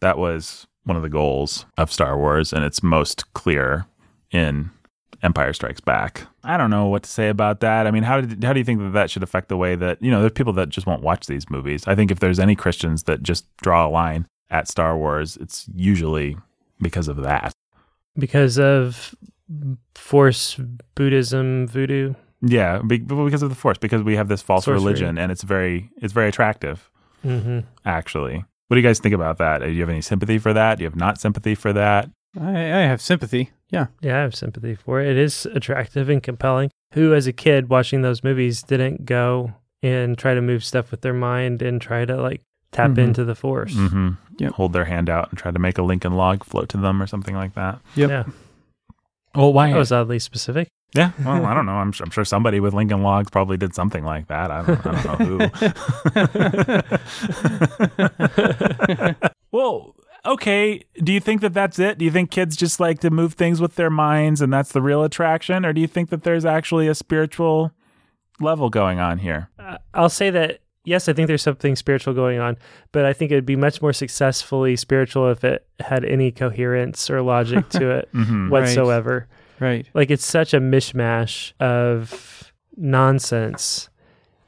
That was one of the goals of Star Wars, and it's most clear in Empire Strikes Back. I don't know what to say about that. I mean, how did, how do you think that that should affect the way that, you know, there's people that just won't watch these movies. I think if there's any Christians that just draw a line at Star Wars, it's usually because of that. Because of Force, Buddhism, voodoo? Yeah, because of the Force, because we have this false Sorcery. religion, and it's very it's very attractive, mm-hmm. actually. What do you guys think about that? Do you have any sympathy for that? Do you have not sympathy for that? I, I have sympathy. Yeah. Yeah, I have sympathy for it. It is attractive and compelling. Who, as a kid watching those movies, didn't go and try to move stuff with their mind and try to like tap mm-hmm. into the Force? Mm-hmm. Yep. Hold their hand out and try to make a Lincoln log float to them or something like that. Yep. Yeah. Well, why? That was oddly specific. Yeah. Well, I don't know. I'm, I'm sure somebody with Lincoln logs probably did something like that. I don't, I don't know who. Whoa. Okay, do you think that that's it? Do you think kids just like to move things with their minds and that's the real attraction? Or do you think that there's actually a spiritual level going on here? Uh, I'll say that, yes, I think there's something spiritual going on, but I think it would be much more successfully spiritual if it had any coherence or logic to it mm-hmm, whatsoever. Right, right. Like, it's such a mishmash of nonsense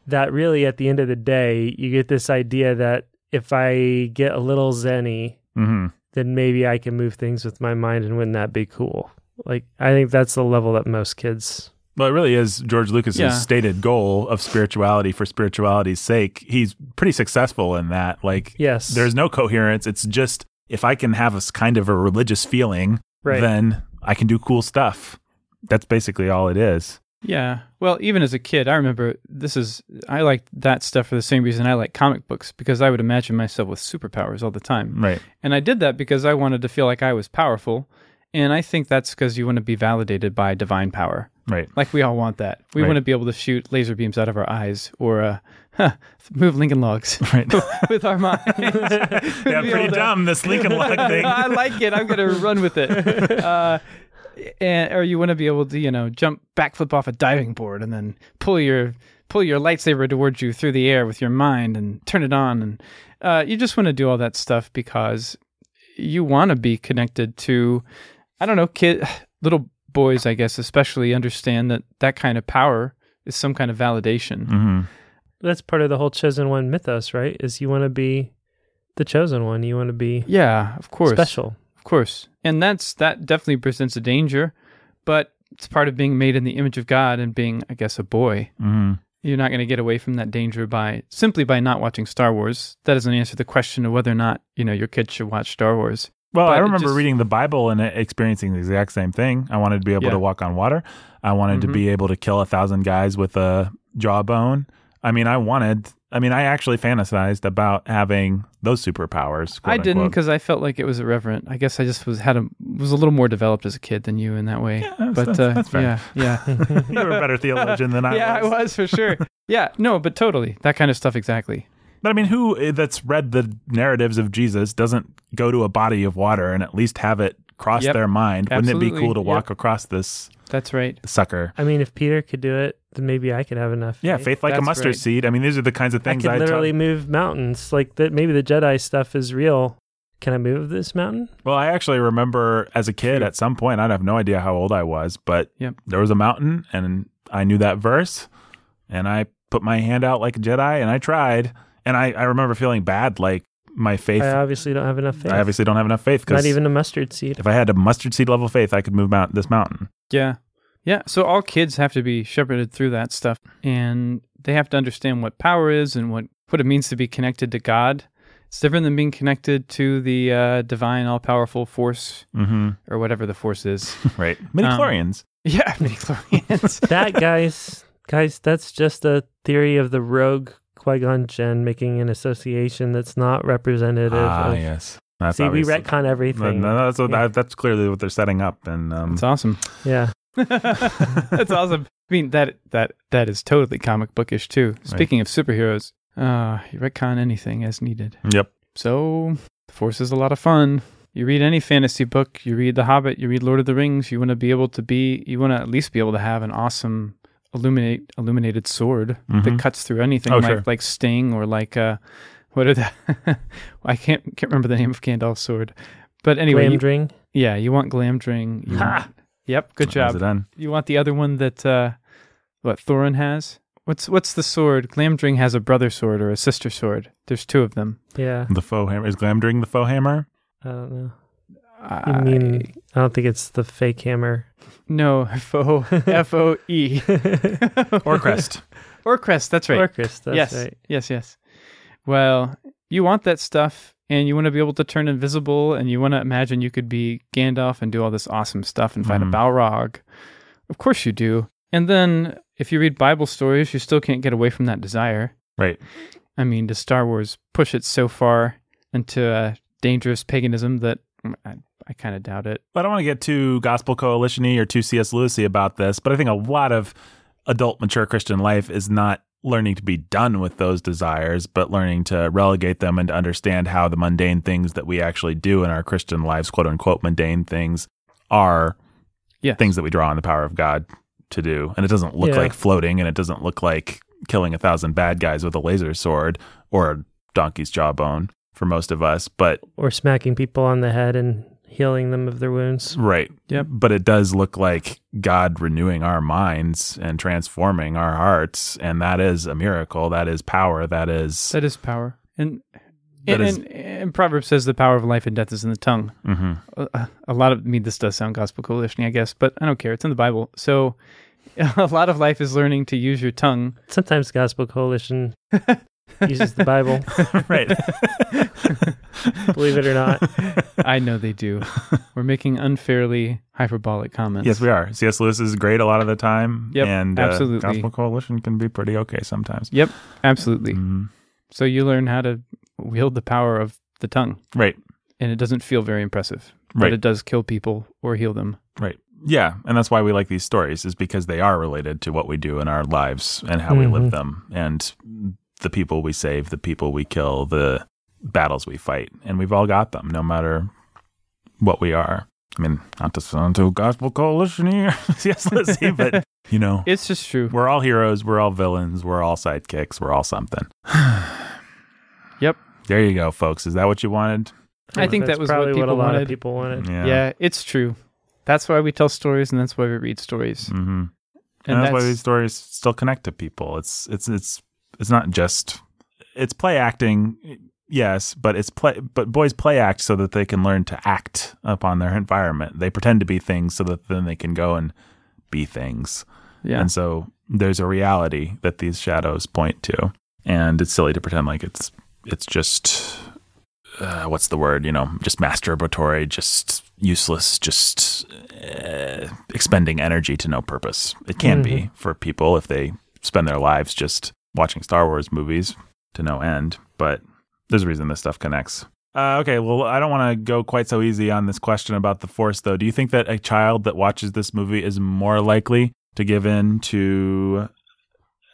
that really, at the end of the day, you get this idea that if I get a little zen-y, mm-hmm. then maybe I can move things with my mind, and wouldn't that be cool? Like, I think that's the level that most kids... Well, it really is George Lucas's yeah. stated goal of spirituality for spirituality's sake. He's pretty successful in that. Like, yes. there's no coherence. It's just, if I can have a kind of a religious feeling, right. then I can do cool stuff. That's basically all it is. Yeah. Well, even as a kid, I remember this is, I like that stuff for the same reason I like comic books, because I would imagine myself with superpowers all the time. Right. And I did that because I wanted to feel like I was powerful. And I think that's because you want to be validated by divine power. Right. Like, we all want that. We right. want to be able to shoot laser beams out of our eyes, or uh, huh, move Lincoln logs right. with our minds. Yeah, pretty dumb, to... this Lincoln log thing. I like it. I'm going to run with it. Uh, And, or you want to be able to, you know, jump, backflip off a diving board, and then pull your pull your lightsaber towards you through the air with your mind, and turn it on. And uh, you just want to do all that stuff because you want to be connected to, I don't know, kid, little boys, I guess, especially understand that that kind of power is some kind of validation. Mm-hmm. that's part of the whole chosen one mythos, right? Is you want to be the chosen one. You want to be yeah, of course special. Of course. And that's that definitely presents a danger, but it's part of being made in the image of God and being, I guess, a boy. Mm-hmm. You're not going to get away from that danger by simply by not watching Star Wars. That doesn't answer the question of whether or not, you know, your kid should watch Star Wars. Well, but I remember just reading the Bible and experiencing the exact same thing. I wanted to be able yeah. to walk on water. I wanted mm-hmm. to be able to kill a thousand guys with a jawbone. I mean, I wanted, I mean, I actually fantasized about having those superpowers. I didn't, because I felt like it was irreverent. I guess I just was had a, was a little more developed as a kid than you in that way. Yeah, that's, but, that's, uh, that's fair. Yeah, yeah. You were a better theologian than I yeah, was. Yeah, I was for sure. Yeah, no, but totally. That kind of stuff, exactly. But I mean, who that's read the narratives of Jesus doesn't go to a body of water and at least have it cross yep. their mind? Absolutely. Wouldn't it be cool to walk yep. across this? That's right. Sucker. I mean, if Peter could do it, then maybe I could have enough faith. Yeah, faith like That's a mustard right. seed. I mean, these are the kinds of things I could literally I ta- move mountains. Like that, maybe the Jedi stuff is real. Can I move this mountain? Well, I actually remember as a kid at some point, I'd have no idea how old I was, but yep. there was a mountain and I knew that verse and I put my hand out like a Jedi and I tried. And I, I remember feeling bad, like, my faith. I obviously don't have enough faith. I obviously don't have enough faith. Not even a mustard seed. If I had a mustard seed level faith, I could move mount- this mountain. Yeah. Yeah. So all kids have to be shepherded through that stuff. And they have to understand what power is and what, what it means to be connected to God. It's different than being connected to the uh, divine, all-powerful force mm-hmm. or whatever the force is. Right. Midichlorians. Um, yeah, midichlorians. That, guys, guys, that's just a theory of the rogue Qui-Gon Jinn making an association that's not representative. Ah, of, yes. That's see, we retcon everything. No, no, that's, what, yeah. that's clearly what they're setting up. And um, it's awesome. Yeah. That's awesome. I mean, that that that is totally comic bookish, too. Speaking right. of superheroes, uh, you retcon anything as needed. Yep. So, the Force is a lot of fun. You read any fantasy book, you read The Hobbit, you read Lord of the Rings, you want to be able to be, you want to at least be able to have an awesome illuminate illuminated sword mm-hmm. that cuts through anything oh, like, sure. like Sting or like uh what are the I can't can't remember the name of Gandalf's sword, but anyway, Glamdring. You, yeah you want Glamdring. You want, yep good job done. You want the other one that uh what Thorin has. What's what's the sword? Glamdring has a brother sword or a sister sword. There's two of them. Yeah, the foe hammer. Is Glamdring the foe hammer? I don't know. I mean, I don't think it's the fake hammer. No, foe, F O E. Or crest. Or crest, that's right. Or crest, that's yes. right. Yes, yes. Well, you want that stuff, and you want to be able to turn invisible, and you want to imagine you could be Gandalf and do all this awesome stuff and fight mm. a Balrog. Of course you do. And then, if you read Bible stories, you still can't get away from that desire. Right. I mean, does Star Wars push it so far into a dangerous paganism that I, I kind of doubt it. I don't want to get too Gospel Coalition-y or too C S Lewis-y about this, but I think a lot of adult, mature Christian life is not learning to be done with those desires, but learning to relegate them and to understand how the mundane things that we actually do in our Christian lives, quote-unquote mundane things, are yes. things that we draw on the power of God to do. And it doesn't look yeah. like floating, and it doesn't look like killing a thousand bad guys with a laser sword or a donkey's jawbone for most of us, but... Or smacking people on the head and healing them of their wounds. Right. Yep. But it does look like God renewing our minds and transforming our hearts, and that is a miracle. That is power. That is... That is power. And and, is, and, and Proverbs says the power of life and death is in the tongue. Mm-hmm. A, a lot of... I mean, this does sound gospel coalition, I guess, but I don't care. It's in the Bible. So a lot of life is learning to use your tongue. Sometimes gospel coalition... uses the Bible. Right. Believe it or not. I know they do. We're making unfairly hyperbolic comments. Yes, we are. C S Lewis is great a lot of the time. Yep, and absolutely. Uh, Gospel Coalition can be pretty okay sometimes. Yep, absolutely. Mm-hmm. So you learn how to wield the power of the tongue. Right. And it doesn't feel very impressive. Right. But it does kill people or heal them. Right. Yeah, and that's why we like these stories, is because they are related to what we do in our lives and how mm-hmm. we live them. And... the people we save, the people we kill, the battles we fight. And we've all got them, no matter what we are. I mean, not to sound too gospel coalition here, yes, let's see, but, you know. It's just true. We're all heroes, we're all villains, we're all sidekicks, we're all something. Yep. There you go, folks. Is that what you wanted? I, I think that was what, people what a lot wanted. of people wanted. Yeah. yeah, it's true. That's why we tell stories, and that's why we read stories. Mm-hmm. And, and that's, that's why these stories still connect to people. It's, it's, it's, it's not just, it's play acting, yes, but it's play, but boys play act so that they can learn to act upon their environment. They pretend to be things so that then they can go and be things. Yeah. And so there's a reality that these shadows point to, and it's silly to pretend like it's, it's just, uh, what's the word, you know, just masturbatory, just useless, just uh, expending energy to no purpose. It can mm-hmm. be for people if they spend their lives just watching Star Wars movies to no end, but there's a reason this stuff connects. Uh, okay, well, I don't want to go quite so easy on this question about the Force, though. Do you think that a child that watches this movie is more likely to give in to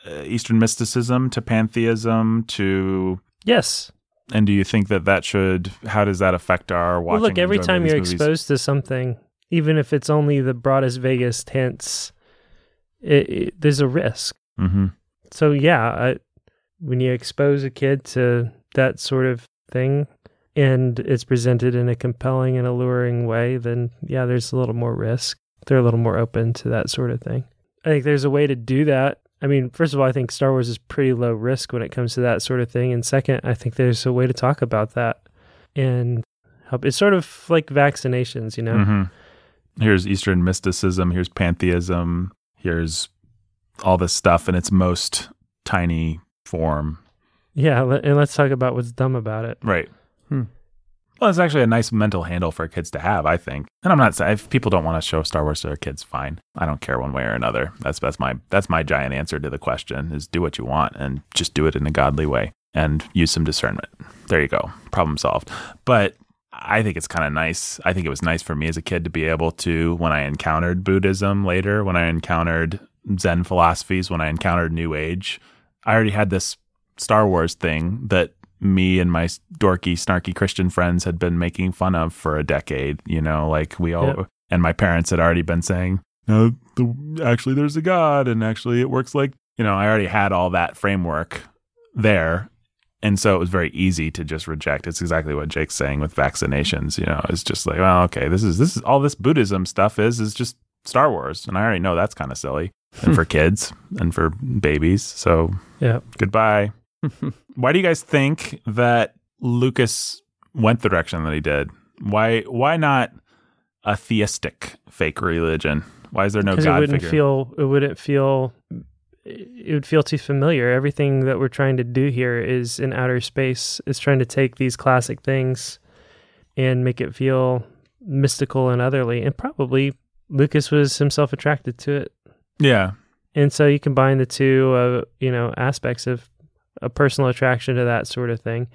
uh, Eastern mysticism, to pantheism, to... Yes. And do you think that that should... How does that affect our watching? Well, look, every time you're movies? exposed to something, even if it's only the broadest, vaguest hints, it, it, there's a risk. Mm-hmm. So, yeah, I, when you expose a kid to that sort of thing... and it's presented in a compelling and alluring way, then yeah, there's a little more risk. They're a little more open to that sort of thing. I think there's a way to do that. I mean, first of all, I think Star Wars is pretty low risk when it comes to that sort of thing. And second, I think there's a way to talk about that and help. It's sort of like vaccinations, you know? Mm-hmm. Here's Eastern mysticism, here's pantheism, here's all this stuff in its most tiny form. Yeah, and let's talk about what's dumb about it. Right. Hmm. Well, it's actually a nice mental handle for kids to have, I think. And I'm not saying if people don't want to show Star Wars to their kids, fine. I don't care one way or another. That's that's my that's my giant answer to the question is do what you want and just do it in a godly way and use some discernment. There you go. Problem solved. But I think it's kind of nice. I think it was nice for me as a kid to be able to, when I encountered Buddhism later, when I encountered Zen philosophies, when I encountered New Age, I already had this Star Wars thing that me and my dorky, snarky Christian friends had been making fun of for a decade, you know, like we all, yep. And my parents had already been saying, no, the, actually there's a God and actually it works like, you know, I already had all that framework there. And so it was very easy to just reject. It's exactly what Jake's saying with vaccinations, you know, it's just like, well, okay, this is, this is all this Buddhism stuff is, is just Star Wars. And I already know that's kind of silly and for kids and for babies. So yeah, goodbye. Why do you guys think that Lucas went the direction that he did? Why why not a theistic fake religion? Why is there no God figure? It wouldn't feel, it wouldn't feel, it would feel too familiar. Everything that we're trying to do here is in outer space. It's trying to take these classic things and make it feel mystical and otherly. And probably Lucas was himself attracted to it. Yeah. And so you combine the two, uh, you know, aspects of a personal attraction to that sort of thing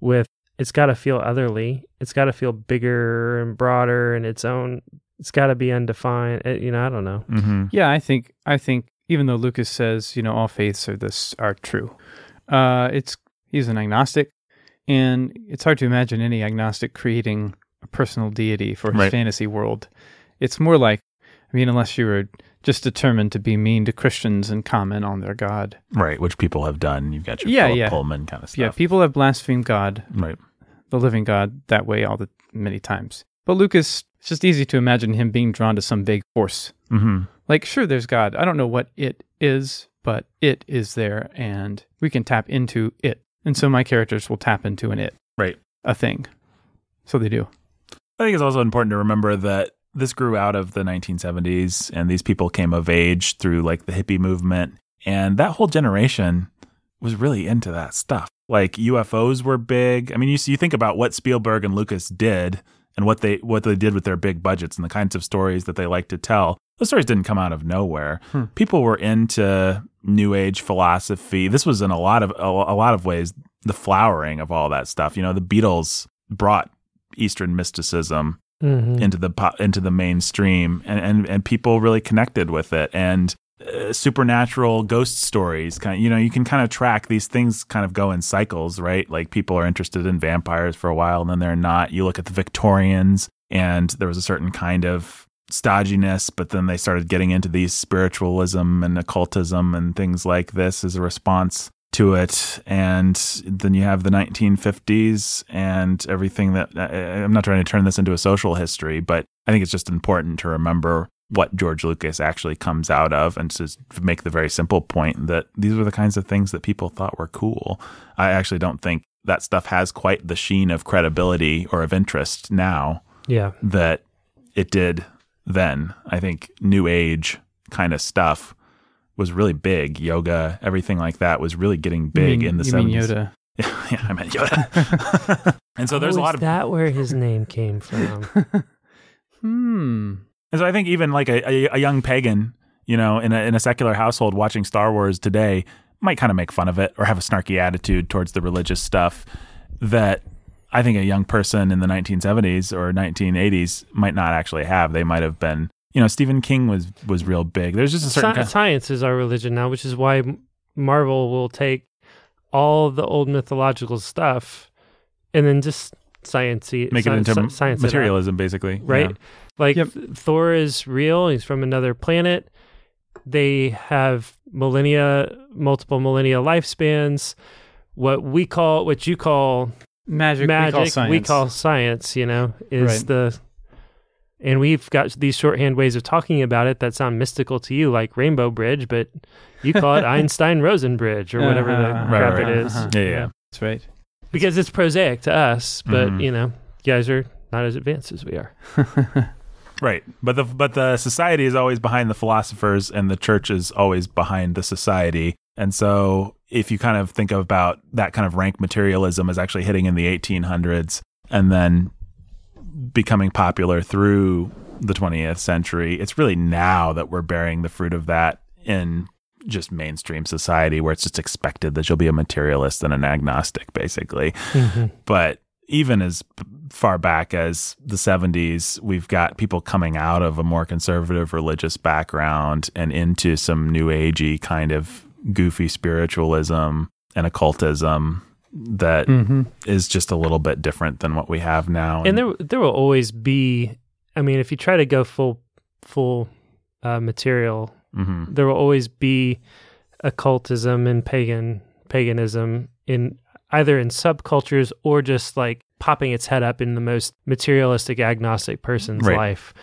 with it's got to feel otherly. It's got to feel bigger and broader and its own. It's got to be undefined. It, you know, I don't know. Mm-hmm. Yeah, I think I think even though Lucas says, you know, all faiths are this are true. Uh, it's he's an agnostic, and it's hard to imagine any agnostic creating a personal deity for his right. fantasy world. It's more like, I mean, unless you were just determined to be mean to Christians and comment on their God. Right, which people have done. You've got your yeah, Philip yeah. Pullman kind of stuff. Yeah, people have blasphemed God, right, the living God, that way all the many times. But Lucas, it's just easy to imagine him being drawn to some vague force. Mm-hmm. Like, sure, there's God. I don't know what it is, but it is there, and we can tap into it. And so my characters will tap into an it. Right. A thing. So they do. I think it's also important to remember that this grew out of the nineteen seventies, and these people came of age through like the hippie movement, and that whole generation was really into that stuff. Like U F Os were big. I mean, you you think about what Spielberg and Lucas did and what they what they did with their big budgets and the kinds of stories that they like to tell. Those stories didn't come out of nowhere. Hmm. People were into New Age philosophy. This was in a lot of a, a lot of ways the flowering of all that stuff. You know, the Beatles brought Eastern mysticism Mm-hmm. into the pop, into the mainstream, and, and, and people really connected with it. And uh, supernatural ghost stories, kind of, you know, you can kind of track these things kind of go in cycles, right? Like people are interested in vampires for a while, and then they're not. You look at the Victorians, and there was a certain kind of stodginess, but then they started getting into these spiritualism and occultism and things like this as a response to it. And then you have the nineteen fifties and everything that, I'm not trying to turn this into a social history, but I think it's just important to remember what George Lucas actually comes out of, and to make the very simple point that these were the kinds of things that people thought were cool. I actually don't think that stuff has quite the sheen of credibility or of interest now yeah. that it did then. I think New Age kind of stuff was really big. Yoga, everything like that was really getting big mean, in the you seventies. Mean Yoda. Yeah, yeah, I meant Yoda. And so there's oh, a lot of... Is that where his name came from? hmm... And so I think even like a, a, a young pagan, you know, in a, in a secular household watching Star Wars today might kind of make fun of it or have a snarky attitude towards the religious stuff that I think a young person in the nineteen seventies or nineteen eighties might not actually have. They might have been, you know, Stephen King was, was real big. There's just a certain... Sci- kind of- science is our religion now, which is why Marvel will take all the old mythological stuff and then just... Science-y, make it science, into science materialism, it basically, right? Yeah. Like yep. Thor is real; he's from another planet. They have millennia, multiple millennia lifespans. What we call, what you call magic, magic we, call science. we call science. You know, is right. the, and we've got these shorthand ways of talking about it that sound mystical to you, like Rainbow Bridge, but you call it Einstein-Rosen Bridge or whatever uh-huh. the right, crap right, it right. is. Uh-huh. Yeah, yeah, yeah, that's right. Because it's prosaic to us, but mm-hmm. you know, you guys are not as advanced as we are. Right. But the but the society is always behind the philosophers and the church is always behind the society. And so if you kind of think about that kind of rank materialism as actually hitting in the eighteen hundreds and then becoming popular through the twentieth century, it's really now that we're bearing the fruit of that in just mainstream society where it's just expected that you'll be a materialist and an agnostic basically. Mm-hmm. But even as far back as the seventies, we've got people coming out of a more conservative religious background and into some new agey kind of goofy spiritualism and occultism that mm-hmm. is just a little bit different than what we have now. And, and there there will always be, I mean, if you try to go full, full uh, material, mm-hmm. there will always be occultism and pagan paganism in either in subcultures or just like popping its head up in the most materialistic agnostic person's right. life,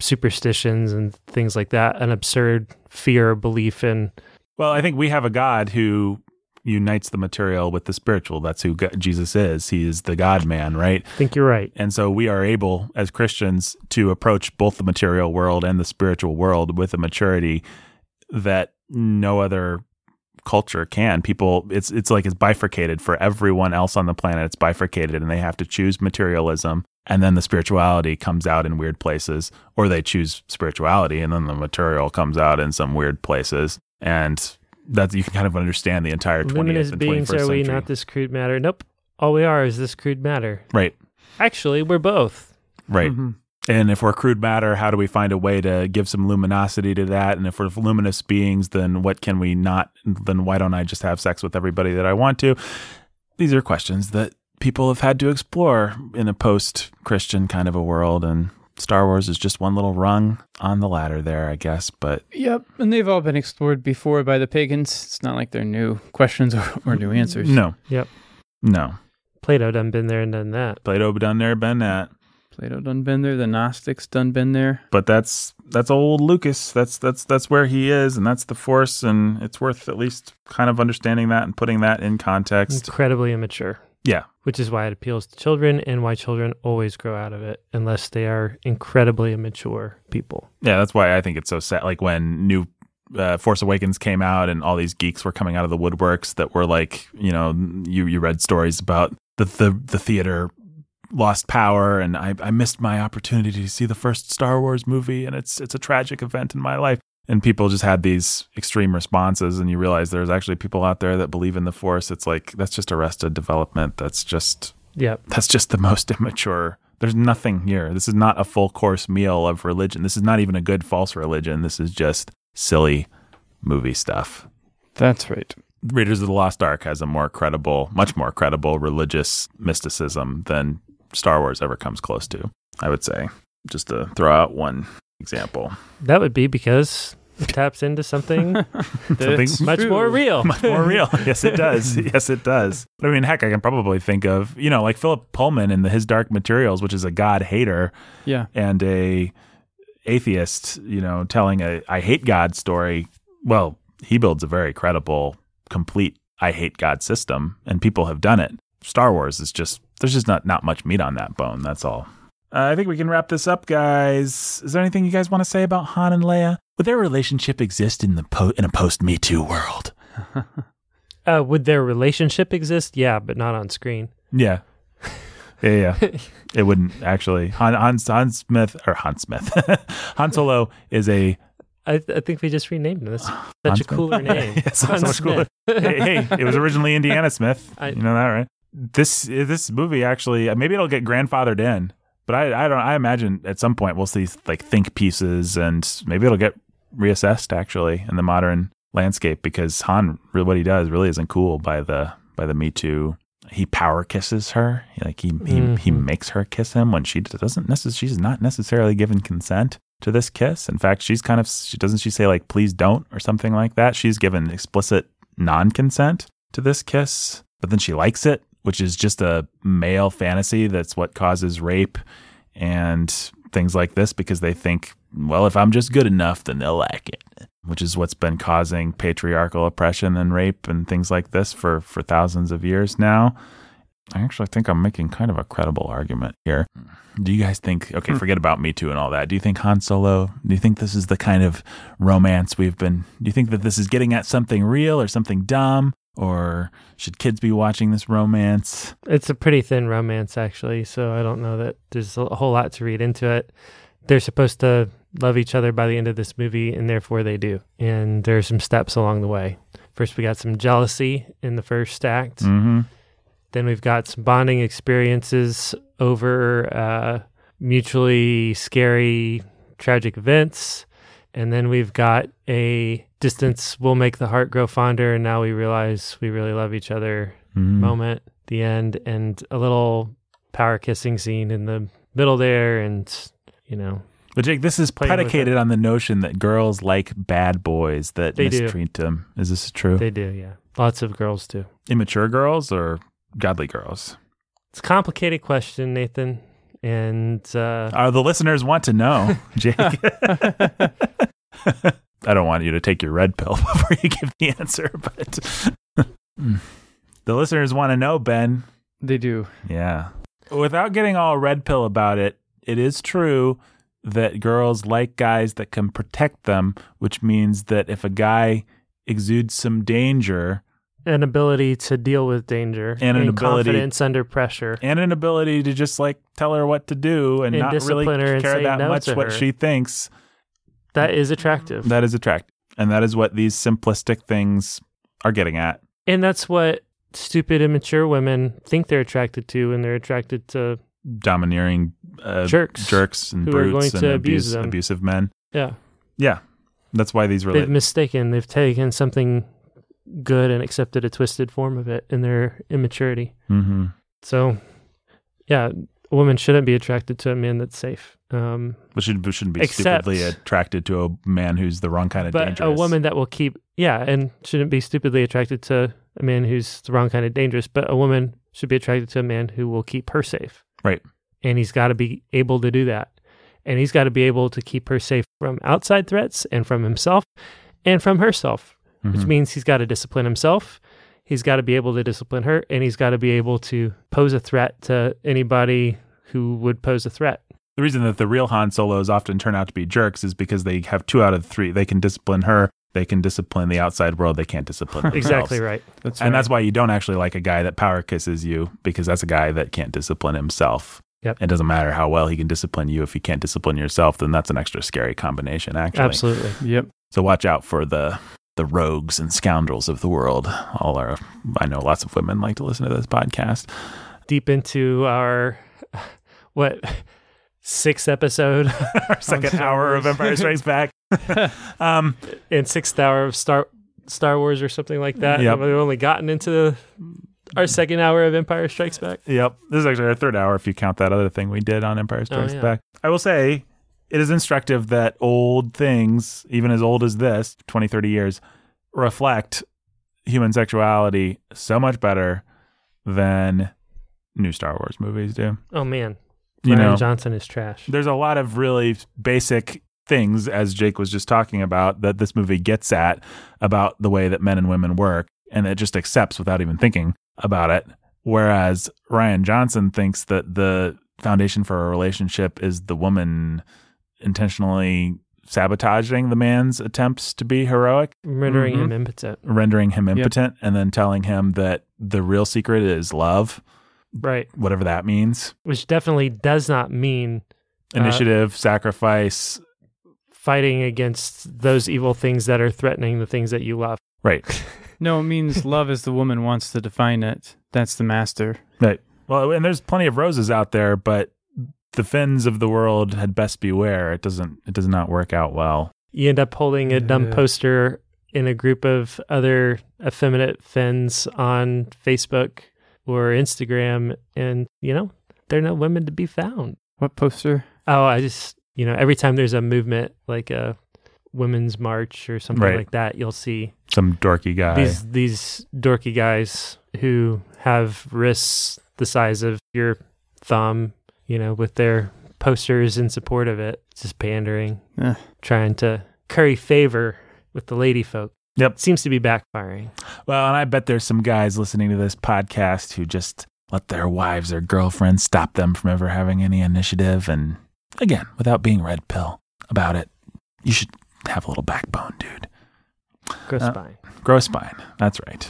superstitions and things like that, an absurd fear or belief in. Well, I think we have a God who unites the material with the spiritual. That's who God, Jesus is. He is the God man, right? I think you're right. And so we are able as Christians to approach both the material world and the spiritual world with a maturity that no other culture can. People, it's it's like it's bifurcated for everyone else on the planet. It's bifurcated and they have to choose materialism and then the spirituality comes out in weird places, or they choose spirituality and then the material comes out in some weird places. And that you can kind of understand the entire twentieth Luminous and beings, twenty-first century. Are we not this crude matter? Nope. All we are is this crude matter. Right. Actually, we're both. Right. Mm-hmm. And if we're crude matter, how do we find a way to give some luminosity to that? And if we're luminous beings, then what can we not? Then why don't I just have sex with everybody that I want to? These are questions that people have had to explore in a post-Christian kind of a world, and Star Wars is just one little rung on the ladder there, I guess, but... Yep, and they've all been explored before by the pagans. It's not like they're new questions or, or new answers. No. Yep. No. Plato done been there and done that. Plato done there, been that. Plato done been there, the Gnostics done been there. But that's that's old Lucas. That's that's that's where he is, and that's the force, and it's worth at least kind of understanding that and putting that in context. Incredibly immature. Yeah. Which is why it appeals to children and why children always grow out of it unless they are incredibly immature people. Yeah, that's why I think it's so sad. Like when new uh, Force Awakens came out and all these geeks were coming out of the woodworks that were like, you know, you, you read stories about the, the, the theater lost power and I, I missed my opportunity to see the first Star Wars movie and it's it's a tragic event in my life. And people just had these extreme responses, and you realize there's actually people out there that believe in the force. It's like, that's just arrested development. That's just, yeah, that's just the most immature. There's nothing here. This is not a full course meal of religion. This is not even a good false religion. This is just silly movie stuff. That's right. Raiders of the Lost Ark has a more credible, much more credible religious mysticism than Star Wars ever comes close to, I would say. Just to throw out one example. That would be because it taps into something that's much true. more real. Much more real. Yes, it does. Yes, it does. I mean, heck, I can probably think of, you know, like Philip Pullman in the His Dark Materials, which is a God hater yeah. and a atheist, you know, telling a I hate God story, well, he builds a very credible, complete I hate God system, and people have done it. Star Wars is just, there's just not, not much meat on that bone, that's all. Uh, I think we can wrap this up, guys. Is there anything you guys want to say about Han and Leia? Would their relationship exist in the po- in a post-Me Too world? uh, would their relationship exist? Yeah, but not on screen. Yeah. Yeah, yeah. It wouldn't, actually. Han, Han, Han Smith, or Han Smith. Han Solo is a... I, th- I think we just renamed him. That's such Han a Smith. Cooler name. Yeah, so, so much cooler. hey, hey, it was originally Indiana Smith. I, you know that, right? This this movie actually, maybe it'll get grandfathered in, but I, I don't. I imagine at some point we'll see like think pieces, and maybe it'll get reassessed actually in the modern landscape, because Han, what he does really isn't cool by the by the Me Too. He power kisses her, like he mm-hmm. he he makes her kiss him when she doesn't necessarily. She's not necessarily given consent to this kiss. In fact, she's kind of she doesn't she say like please don't or something like that. She's given explicit non-consent to this kiss, but then she likes it, which is just a male fantasy. That's what causes rape and things like this, because they think, well, if I'm just good enough, then they'll like it, which is what's been causing patriarchal oppression and rape and things like this for, for thousands of years now. I actually think I'm making kind of a credible argument here. Do you guys think, okay, forget about Me Too and all that. Do you think Han Solo, do you think this is the kind of romance we've been, do you think that this is getting at something real or something dumb? Or should kids be watching this romance? It's a pretty thin romance, actually, so I don't know that there's a whole lot to read into it. They're supposed to love each other by the end of this movie, and therefore they do. And there are some steps along the way. First, we got some jealousy in the first act. Mm-hmm. Then we've got some bonding experiences over uh, mutually scary, tragic events. And then we've got a distance will make the heart grow fonder, and now we realize we really love each other mm. moment, the end, and a little power kissing scene in the middle there. And, you know. But Jake, this is predicated on the notion that girls like bad boys that they mistreat do. Them. Is this true? They do, yeah. Lots of girls do. Immature girls or godly girls? It's a complicated question, Nathan. And uh, uh, the listeners want to know, Jake. I don't want you to take your red pill before you give the answer, but the listeners want to know, Ben. They do. Yeah. Without getting all red pill about it, it is true that girls like guys that can protect them, which means that if a guy exudes some danger... An ability to deal with danger and, an and ability, confidence under pressure. And an ability to just like tell her what to do and, and not really care that no much what her. She thinks. That is attractive. That is attractive. And that is what these simplistic things are getting at. And that's what stupid, immature women think they're attracted to, and they're attracted to... Domineering uh, jerks. Jerks and who brutes are going to and abuse, abuse them. Abusive men. Yeah. Yeah. That's why these relate. They've mistaken. They've taken something... good and accepted a twisted form of it in their immaturity. Mm-hmm. So, yeah, a woman shouldn't be attracted to a man that's safe. Um, but she shouldn't be except, stupidly attracted to a man who's the wrong kind of but dangerous. A woman that will keep, yeah, and shouldn't be stupidly attracted to a man who's the wrong kind of dangerous, but a woman should be attracted to a man who will keep her safe. Right. And he's got to be able to do that. And he's got to be able to keep her safe from outside threats and from himself and from herself. Mm-hmm. Which means he's got to discipline himself, he's got to be able to discipline her, and he's got to be able to pose a threat to anybody who would pose a threat. The reason that the real Han Solos often turn out to be jerks is because they have two out of three. They can discipline her, they can discipline the outside world, they can't discipline themselves. Exactly right. That's right. And that's why you don't actually like a guy that power kisses you, because that's a guy that can't discipline himself. Yep. It doesn't matter how well he can discipline you. If you can't discipline yourself, then that's an extra scary combination, actually. Absolutely. Yep. So watch out for the... the rogues and scoundrels of the world. All are, I know lots of women like to listen to this podcast. Deep into our, what, sixth episode? Our second hour of Empire Strikes Back. um, and sixth hour of Star Star Wars or something like that. Yep. We've only gotten into our second hour of Empire Strikes Back. Yep. This is actually our third hour if you count that other thing we did on Empire Strikes oh, yeah. Back. I will say... it is instructive that old things, even as old as this, twenty, thirty years, reflect human sexuality so much better than new Star Wars movies do. Oh, man. You Ryan know, Johnson is trash. There's a lot of really basic things, as Jake was just talking about, that this movie gets at about the way that men and women work, and it just accepts without even thinking about it. Whereas Ryan Johnson thinks that the foundation for a relationship is the woman intentionally sabotaging the man's attempts to be heroic. Rendering mm-hmm. him impotent. Rendering him impotent yep. and then telling him that the real secret is love. Right. Whatever that means. Which definitely does not mean... Initiative, uh, sacrifice. Fighting against those evil things that are threatening the things that you love. Right. No, it means love as the woman wants to define it. That's the master. Right. Well, and there's plenty of roses out there, but the Finns of the world had best beware. It doesn't, it does not work out well. You end up holding a dumb yeah. poster in a group of other effeminate Finns on Facebook or Instagram, and, you know, there are no women to be found. What poster? Oh, I just, you know, every time there's a movement, like a women's march or something right. like that, you'll see some dorky guy. These these dorky guys who have wrists the size of your thumb, you know, with their posters in support of it. It's just pandering, eh. trying to curry favor with the lady folk. Yep. It seems to be backfiring. Well, and I bet there's some guys listening to this podcast who just let their wives or girlfriends stop them from ever having any initiative. And again, without being red pill about it, you should have a little backbone, dude. Gross uh, spine. Gross spine. That's right.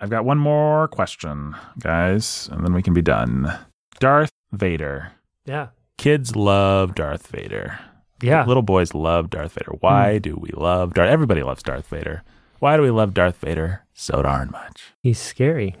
I've got one more question, guys, and then we can be done. Darth Vader. Yeah. Kids love Darth Vader. Yeah. Little boys love Darth Vader. Why mm. do we love Darth? Everybody loves Darth Vader. Why do we love Darth Vader so darn much? He's scary.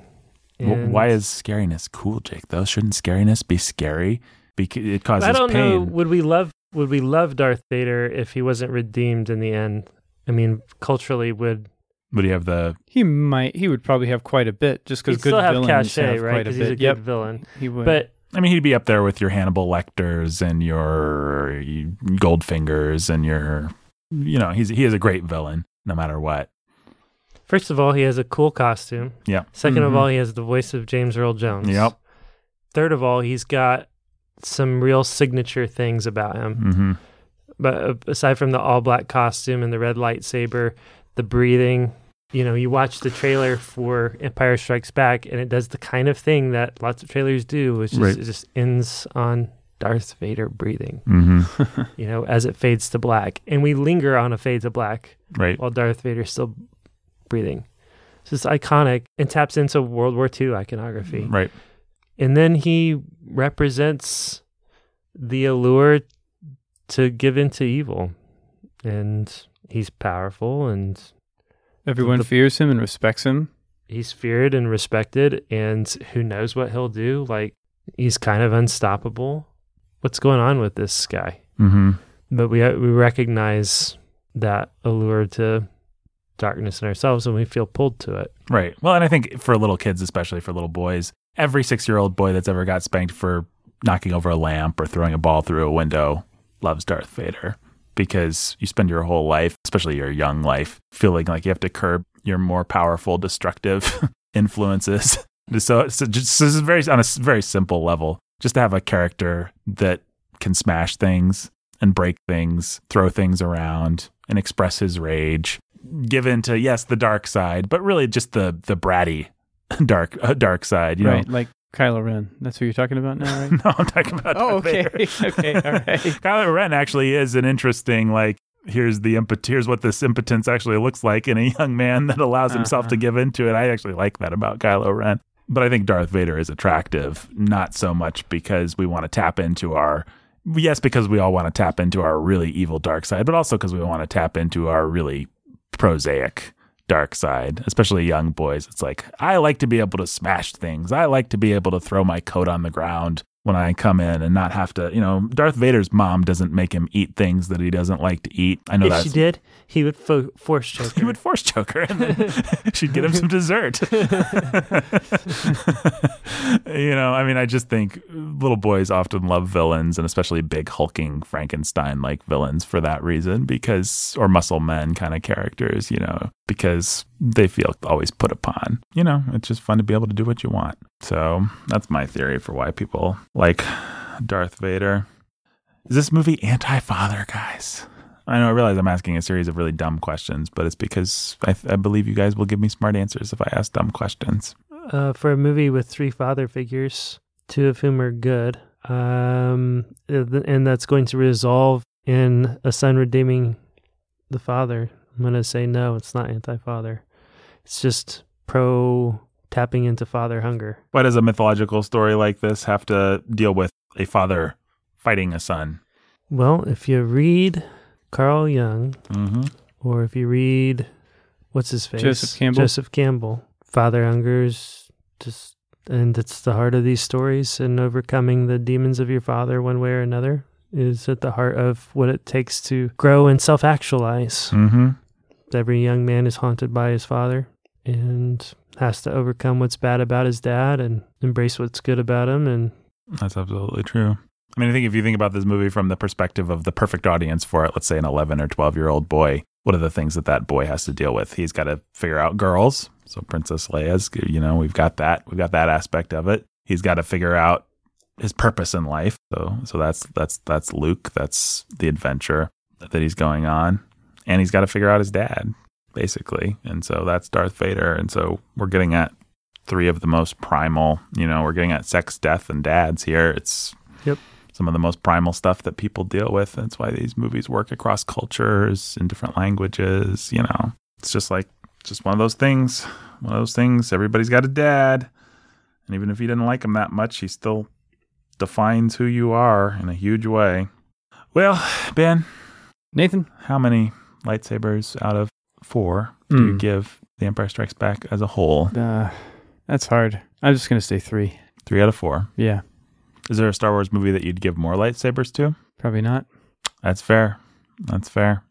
And... Why is scariness cool, Jake, though? Shouldn't scariness be scary? Because it causes pain. I don't pain. know. Would we love Would we love Darth Vader if he wasn't redeemed in the end? I mean, culturally, would would he have the? He might. He would probably have quite a bit, just because good still have villains cachet, have right? Because he's a good yep. villain. He would. But I mean, he'd be up there with your Hannibal Lecters and your Goldfingers and your, you know, he's he is a great villain no matter what. First of all, he has a cool costume. Yeah. Second mm-hmm. of all, he has the voice of James Earl Jones. Yep. Third of all, he's got some real signature things about him. Mm-hmm. But aside from the all-black costume and the red lightsaber, the breathing, you know, you watch the trailer for Empire Strikes Back, and it does the kind of thing that lots of trailers do, which is right. it just ends on Darth Vader breathing, mm-hmm. you know, as it fades to black. And we linger on a fade to black right. while Darth Vader's still breathing. It's just iconic and taps into World War Two iconography. Right. And then he represents the allure to give in to evil. And he's powerful, and everyone the, fears him and respects him. He's feared and respected, and who knows what he'll do. Like, he's kind of unstoppable. What's going on with this guy? Mm-hmm. But we we recognize that allure to darkness in ourselves, and we feel pulled to it. Right. Well, and I think for little kids, especially for little boys, every six-year-old boy that's ever got spanked for knocking over a lamp or throwing a ball through a window loves Darth Vader, because you spend your whole life, especially your young life, feeling like you have to curb your more powerful, destructive influences. So, so just so this is very on a very simple level, just to have a character that can smash things and break things, throw things around, and express his rage, give in to yes the dark side, but really just the the bratty dark uh, dark side, you right, know, like Kylo Ren. That's who you're talking about now, right? No, I'm talking about Oh, Darth okay. Vader. okay, all right. Kylo Ren actually is an interesting, like, here's the impot- here's what this impotence actually looks like in a young man that allows uh-huh. himself to give into it. I actually like that about Kylo Ren. But I think Darth Vader is attractive, not so much because we want to tap into our, yes, because we all want to tap into our really evil dark side, but also because we want to tap into our really prosaic dark side, especially young boys. It's like, I like to be able to smash things. I like to be able to throw my coat on the ground when I come in and not have to, you know, Darth Vader's mom doesn't make him eat things that he doesn't like to eat. I know that. If she did, he would fo- force choke her. He would force choke her, and then she'd get him some dessert. You know, I mean, I just think little boys often love villains, and especially big hulking Frankenstein-like villains for that reason, because, or muscle men kind of characters, you know, because they feel always put upon. You know, it's just fun to be able to do what you want. So that's my theory for why people like Darth Vader. Is this movie anti-father, guys? I know, I realize I'm asking a series of really dumb questions, but it's because I, I believe you guys will give me smart answers if I ask dumb questions. Uh, for a movie with three father figures, two of whom are good, um, and that's going to resolve in a son redeeming the father, I'm going to say no, it's not anti-father. It's just pro tapping into father hunger. Why does a mythological story like this have to deal with a father fighting a son? Well, if you read Carl Jung, mm-hmm. or if you read, what's his face? Joseph Campbell. Joseph Campbell. Father hunger's just, and it's the heart of these stories, and overcoming the demons of your father one way or another is at the heart of what it takes to grow and self-actualize. Mm-hmm. Every young man is haunted by his father and has to overcome what's bad about his dad and embrace what's good about him. And that's absolutely true. I mean, I think if you think about this movie from the perspective of the perfect audience for it, let's say an eleven or twelve-year-old boy, what are the things that that boy has to deal with? He's got to figure out girls. So Princess Leia's, you know, we've got that. We've got that aspect of it. He's got to figure out his purpose in life. So so that's that's that's Luke. That's the adventure that he's going on. And he's got to figure out his dad, basically. And so that's Darth Vader. And so we're getting at three of the most primal, you know, we're getting at sex, death, and dads here. It's... Yep. Some of the most primal stuff that people deal with. That's why these movies work across cultures in different languages. You know, it's just like, just one of those things, one of those things. Everybody's got a dad. And even if you didn't like him that much, he still defines who you are in a huge way. Well, Ben, Nathan, how many lightsabers out of four mm. do you give The Empire Strikes Back as a whole? Uh, that's hard. I'm just going to say three. Three out of four. Yeah. Is there a Star Wars movie that you'd give more lightsabers to? Probably not. That's fair. That's fair.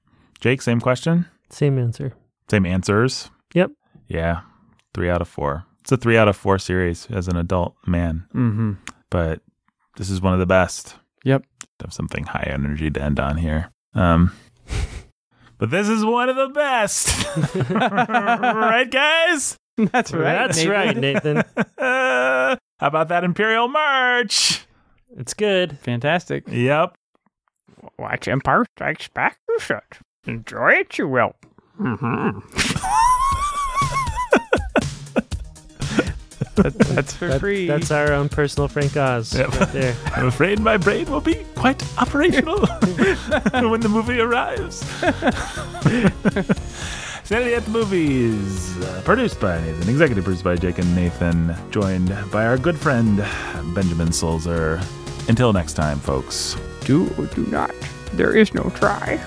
Jake, same question? Same answer. Same answers? Yep. Yeah. Three out of four. It's a three out of four series as an adult man. Mm-hmm. But this is one of the best. Yep. Have something high energy to end on here. Um, but this is one of the best. Right, guys? That's right. That's Nathan. right, Nathan. How about that Imperial March? It's good. Fantastic. Yep. Watch Empire Strikes Back. Enjoy it, you will. Mm-hmm. that, that's for that, free. That's our own personal Frank Oz. Yep. Right there. I'm afraid my brain will be quite operational when the movie arrives. Saturday at the Movies, uh, produced by Nathan, executive produced by Jake and Nathan, joined by our good friend, Benjamin Sulzer. Until next time, folks. Do or do not. There is no try.